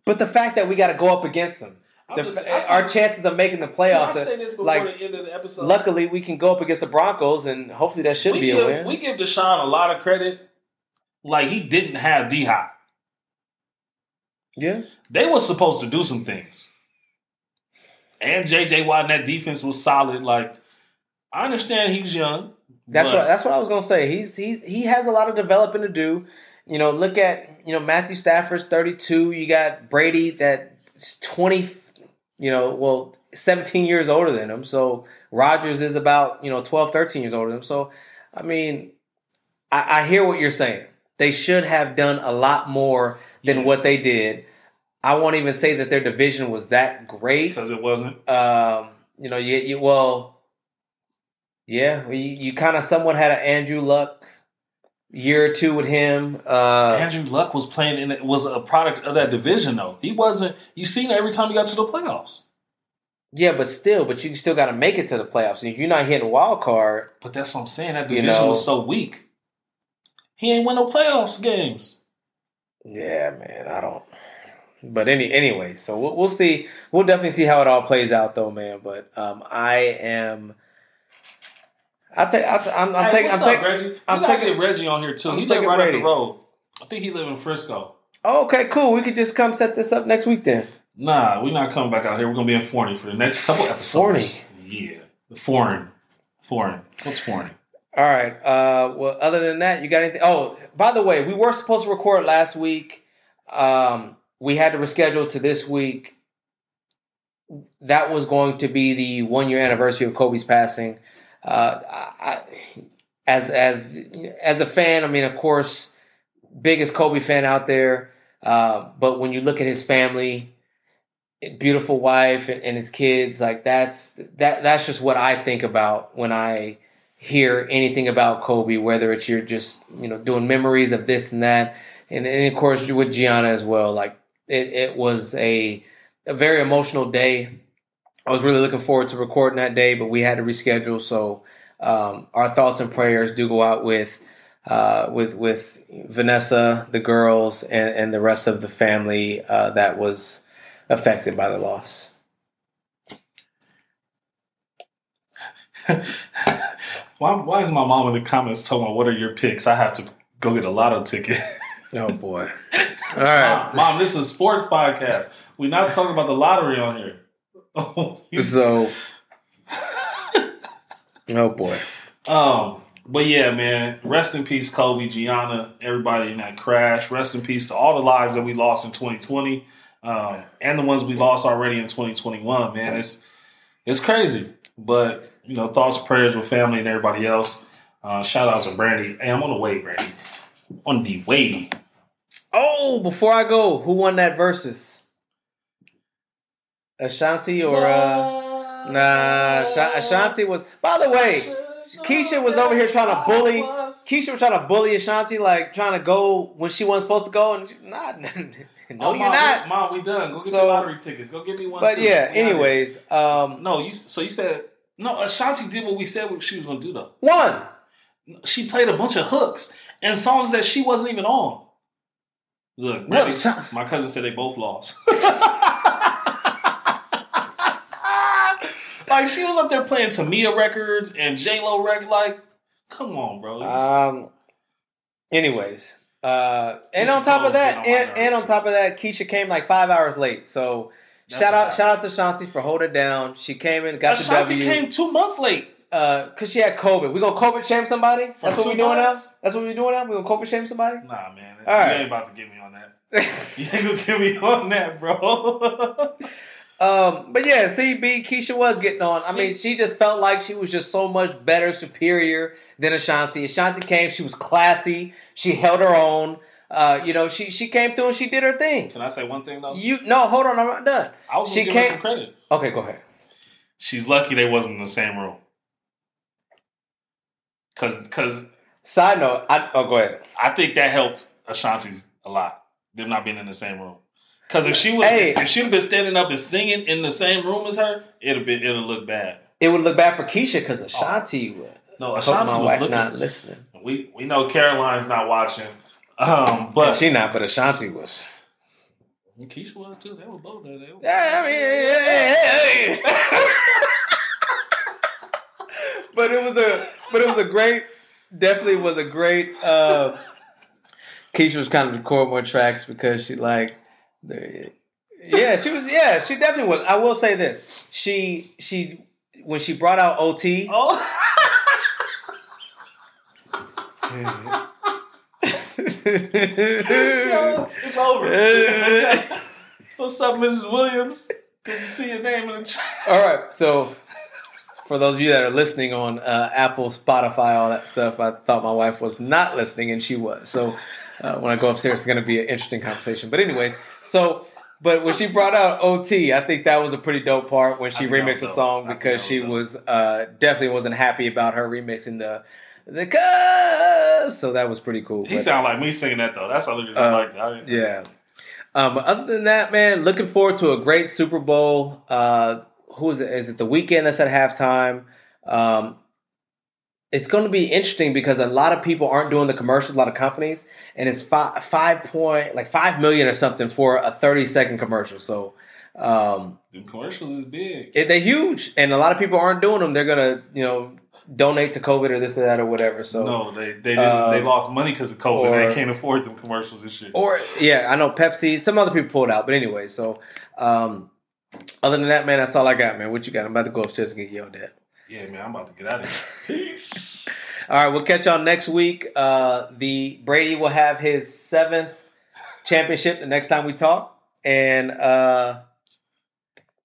But the fact that we got to go up against him, the, just, our say, chances of making the playoffs. I say this before like, the end of the episode. Luckily, we can go up against the Broncos, and hopefully that should we be give, a win. We give Deshaun a lot of credit. Like he didn't have D-Hop. Yeah, they were supposed to do some things. And J J Watt and that defense was solid. Like, I understand he's young. That's what that's what I was gonna say. He's he's he has a lot of developing to do. You know, look at you know Matthew Stafford's thirty-two. You got Brady that's twenty. You know, well, seventeen years older than him. So Rodgers is about you know twelve, thirteen years older than him. So I mean, I, I hear what you're saying. They should have done a lot more than what they did. I won't even say that their division was that great. Because it wasn't. Um, you know, you, you well, yeah, you, you kind of somewhat had an Andrew Luck year or two with him. Uh, Andrew Luck was playing in it, was a product of that division, though. He wasn't, you seen it every time he got to the playoffs. Yeah, but still, but you still got to make it to the playoffs. You're not hitting wild card. But that's what I'm saying. That division you know, was so weak. He ain't win no playoffs games. Yeah, man, I don't. But any anyway, so we'll, we'll see. We'll definitely see how it all plays out, though, man. But um, I am. I'll take. I'll t- I'm, I'm hey, taking. I'm taking. Reggie? I'm taking Reggie on here too. I'm He's like right Brady. Up the road. I think he lives in Frisco. Oh, okay, cool. We could just come set this up next week then. Nah, we're not coming back out here. We're gonna be in Forney for the next couple episodes. Forney. Yeah, foreign, foreign. What's foreign? All right. Uh, well, other than that, you got anything? Oh, by the way, we were supposed to record last week. Um. We had to reschedule to this week. That was going to be the one-year anniversary of Kobe's passing. Uh, I, as as as a fan, I mean, of course, biggest Kobe fan out there. Uh, but when you look at his family, beautiful wife and, and his kids, like that's that that's just what I think about when I hear anything about Kobe, whether it's you're just, you know, doing memories of this and that. And, and of course, with Gianna as well, like it, it was a, a very emotional day. I was really looking forward to recording that day, but we had to reschedule. So um, our thoughts and prayers do go out with uh, with with Vanessa, the girls, and, and the rest of the family uh, that was affected by the loss. Why, why is my mom in the comments talking about what are your picks? I have to go get a lotto ticket. Oh, boy. All right. Mom, Mom, this is a sports podcast. We're not talking about the lottery on here. Oh, so. Oh, boy. Um, But, yeah, man, rest in peace, Kobe, Gianna, everybody in that crash. Rest in peace to all the lives that we lost in twenty twenty um, and the ones we lost already in twenty twenty-one, man. It's, it's crazy. But, you know, thoughts and prayers with family and everybody else. Uh, shout out to Brandy. Hey, I'm on the way, Brandy. On the way. Oh, before I go, who won that versus? Ashanti or uh, nah? Ashanti was. By the way, Keisha was over here trying to bully. Keisha was trying to bully Ashanti, like trying to go when she wasn't supposed to go. And not, no, oh, you're Mom, not. We, Mom, we done. Go get so, your lottery tickets. Go get me one. But too. yeah, we anyways, um, no. You so you said no. Ashanti did what we said she was going to do though. One. She played a bunch of hooks and songs that she wasn't even on. Look, really? Really? My cousin said they both lost. Like, she was up there playing Tamia records and J-Lo records. Like, come on, bro. Um. Anyways. Uh, and on top of that, and, and on top of that, Keisha came like five hours late. So, That's shout out shout out to Ashanti for holding it down. She came in, got Ashanti the W. Ashanti came two months late. Uh, cause she had COVID. We gonna COVID shame somebody? That's what, That's what we doing now? That's what we doing now? We gonna COVID shame somebody? Nah, man. All right. You ain't about to get me on that. You ain't gonna get me on that, bro. um, but yeah, C B, Keisha was getting on. I mean, she just felt like she was just so much better, superior than Ashanti. Ashanti came. She was classy. She held her own. Uh, you know, she she came through and she did her thing. Can I say one thing though? You no, hold on, I'm not done. I was gonna she give came, her some credit. Okay, go ahead. She's lucky they wasn't in the same room. Cause, cause. Side note, I, oh, go ahead. I think that helped Ashanti a lot. Them not being in the same room. Cause if she was, hey, if she'd been standing up and singing in the same room as her, it'd been, it'd look bad. It would look bad for Keisha because Ashanti oh. would. No, Ashanti was looking, not listening. We we know Caroline's not watching, um, but yeah, she not. But Ashanti was. And Keisha was too. They were both there. Yeah, I mean, hey, hey, hey. But it was a. But it was a great, definitely was a great, uh, Keisha was kind of recording more tracks because she like, yeah, she was, yeah, she definitely was. I will say this. She, she, when she brought out O T. Oh. Yo, it's over. What's up, Missus Williams? Good to see your name in the chat. All right, so. For those of you that are listening on uh, Apple, Spotify, all that stuff, I thought my wife was not listening, and she was. So uh, when I go upstairs, it's going to be an interesting conversation. But anyways, so but when she brought out O T, I think that was a pretty dope part when she remixed the song because she was uh, definitely wasn't happy about her remixing the the cuz. So that was pretty cool. He sounded like me singing that though. That's the only reason I liked it. Yeah. Um, but other than that, man, looking forward to a great Super Bowl. Uh, Who is it? Is it the weekend that's at halftime? Um, it's going to be interesting because a lot of people aren't doing the commercials, a lot of companies, and it's five, five point like five million or something for a thirty second commercial. So um, the commercials is big. It, they're huge, and a lot of people aren't doing them. They're gonna, you know, donate to COVID or this or that or whatever. So no, they they didn't, um, they lost money because of COVID. Or, they can't afford them commercials and shit. Or yeah, I know Pepsi. Some other people pulled out, but anyway, so. Um, Other than that, man, that's all I got, man. What you got? I'm about to go upstairs and get yelled at. Yeah, man, I'm about to get out of here. Peace. All right, we'll catch y'all next week. Uh, the Brady will have his seventh championship the next time we talk. And, uh,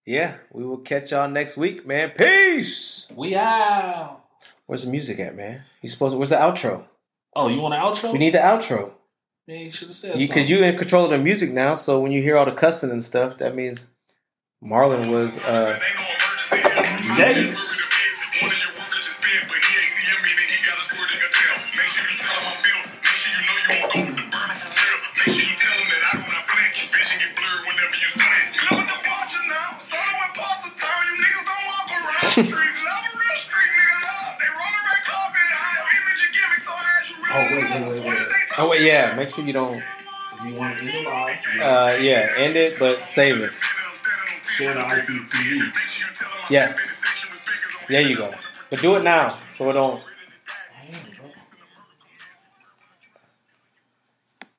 yeah, we will catch y'all next week, man. Peace. We out. Where's the music at, man? You supposed? Where's the outro? Oh, you want an outro? We need the outro. Man, you should have said something. Because you're in control of the music now, so when you hear all the cussing and stuff, that means Marlon was... Uh, nice. Oh, wait, wait, wait, wait. Oh, wait, yeah. Make sure you don't... If you want to eat alive... Uh, yeah, end it, but save it. Share it on I G T V. Yes. There you go. But do it now, so it don't...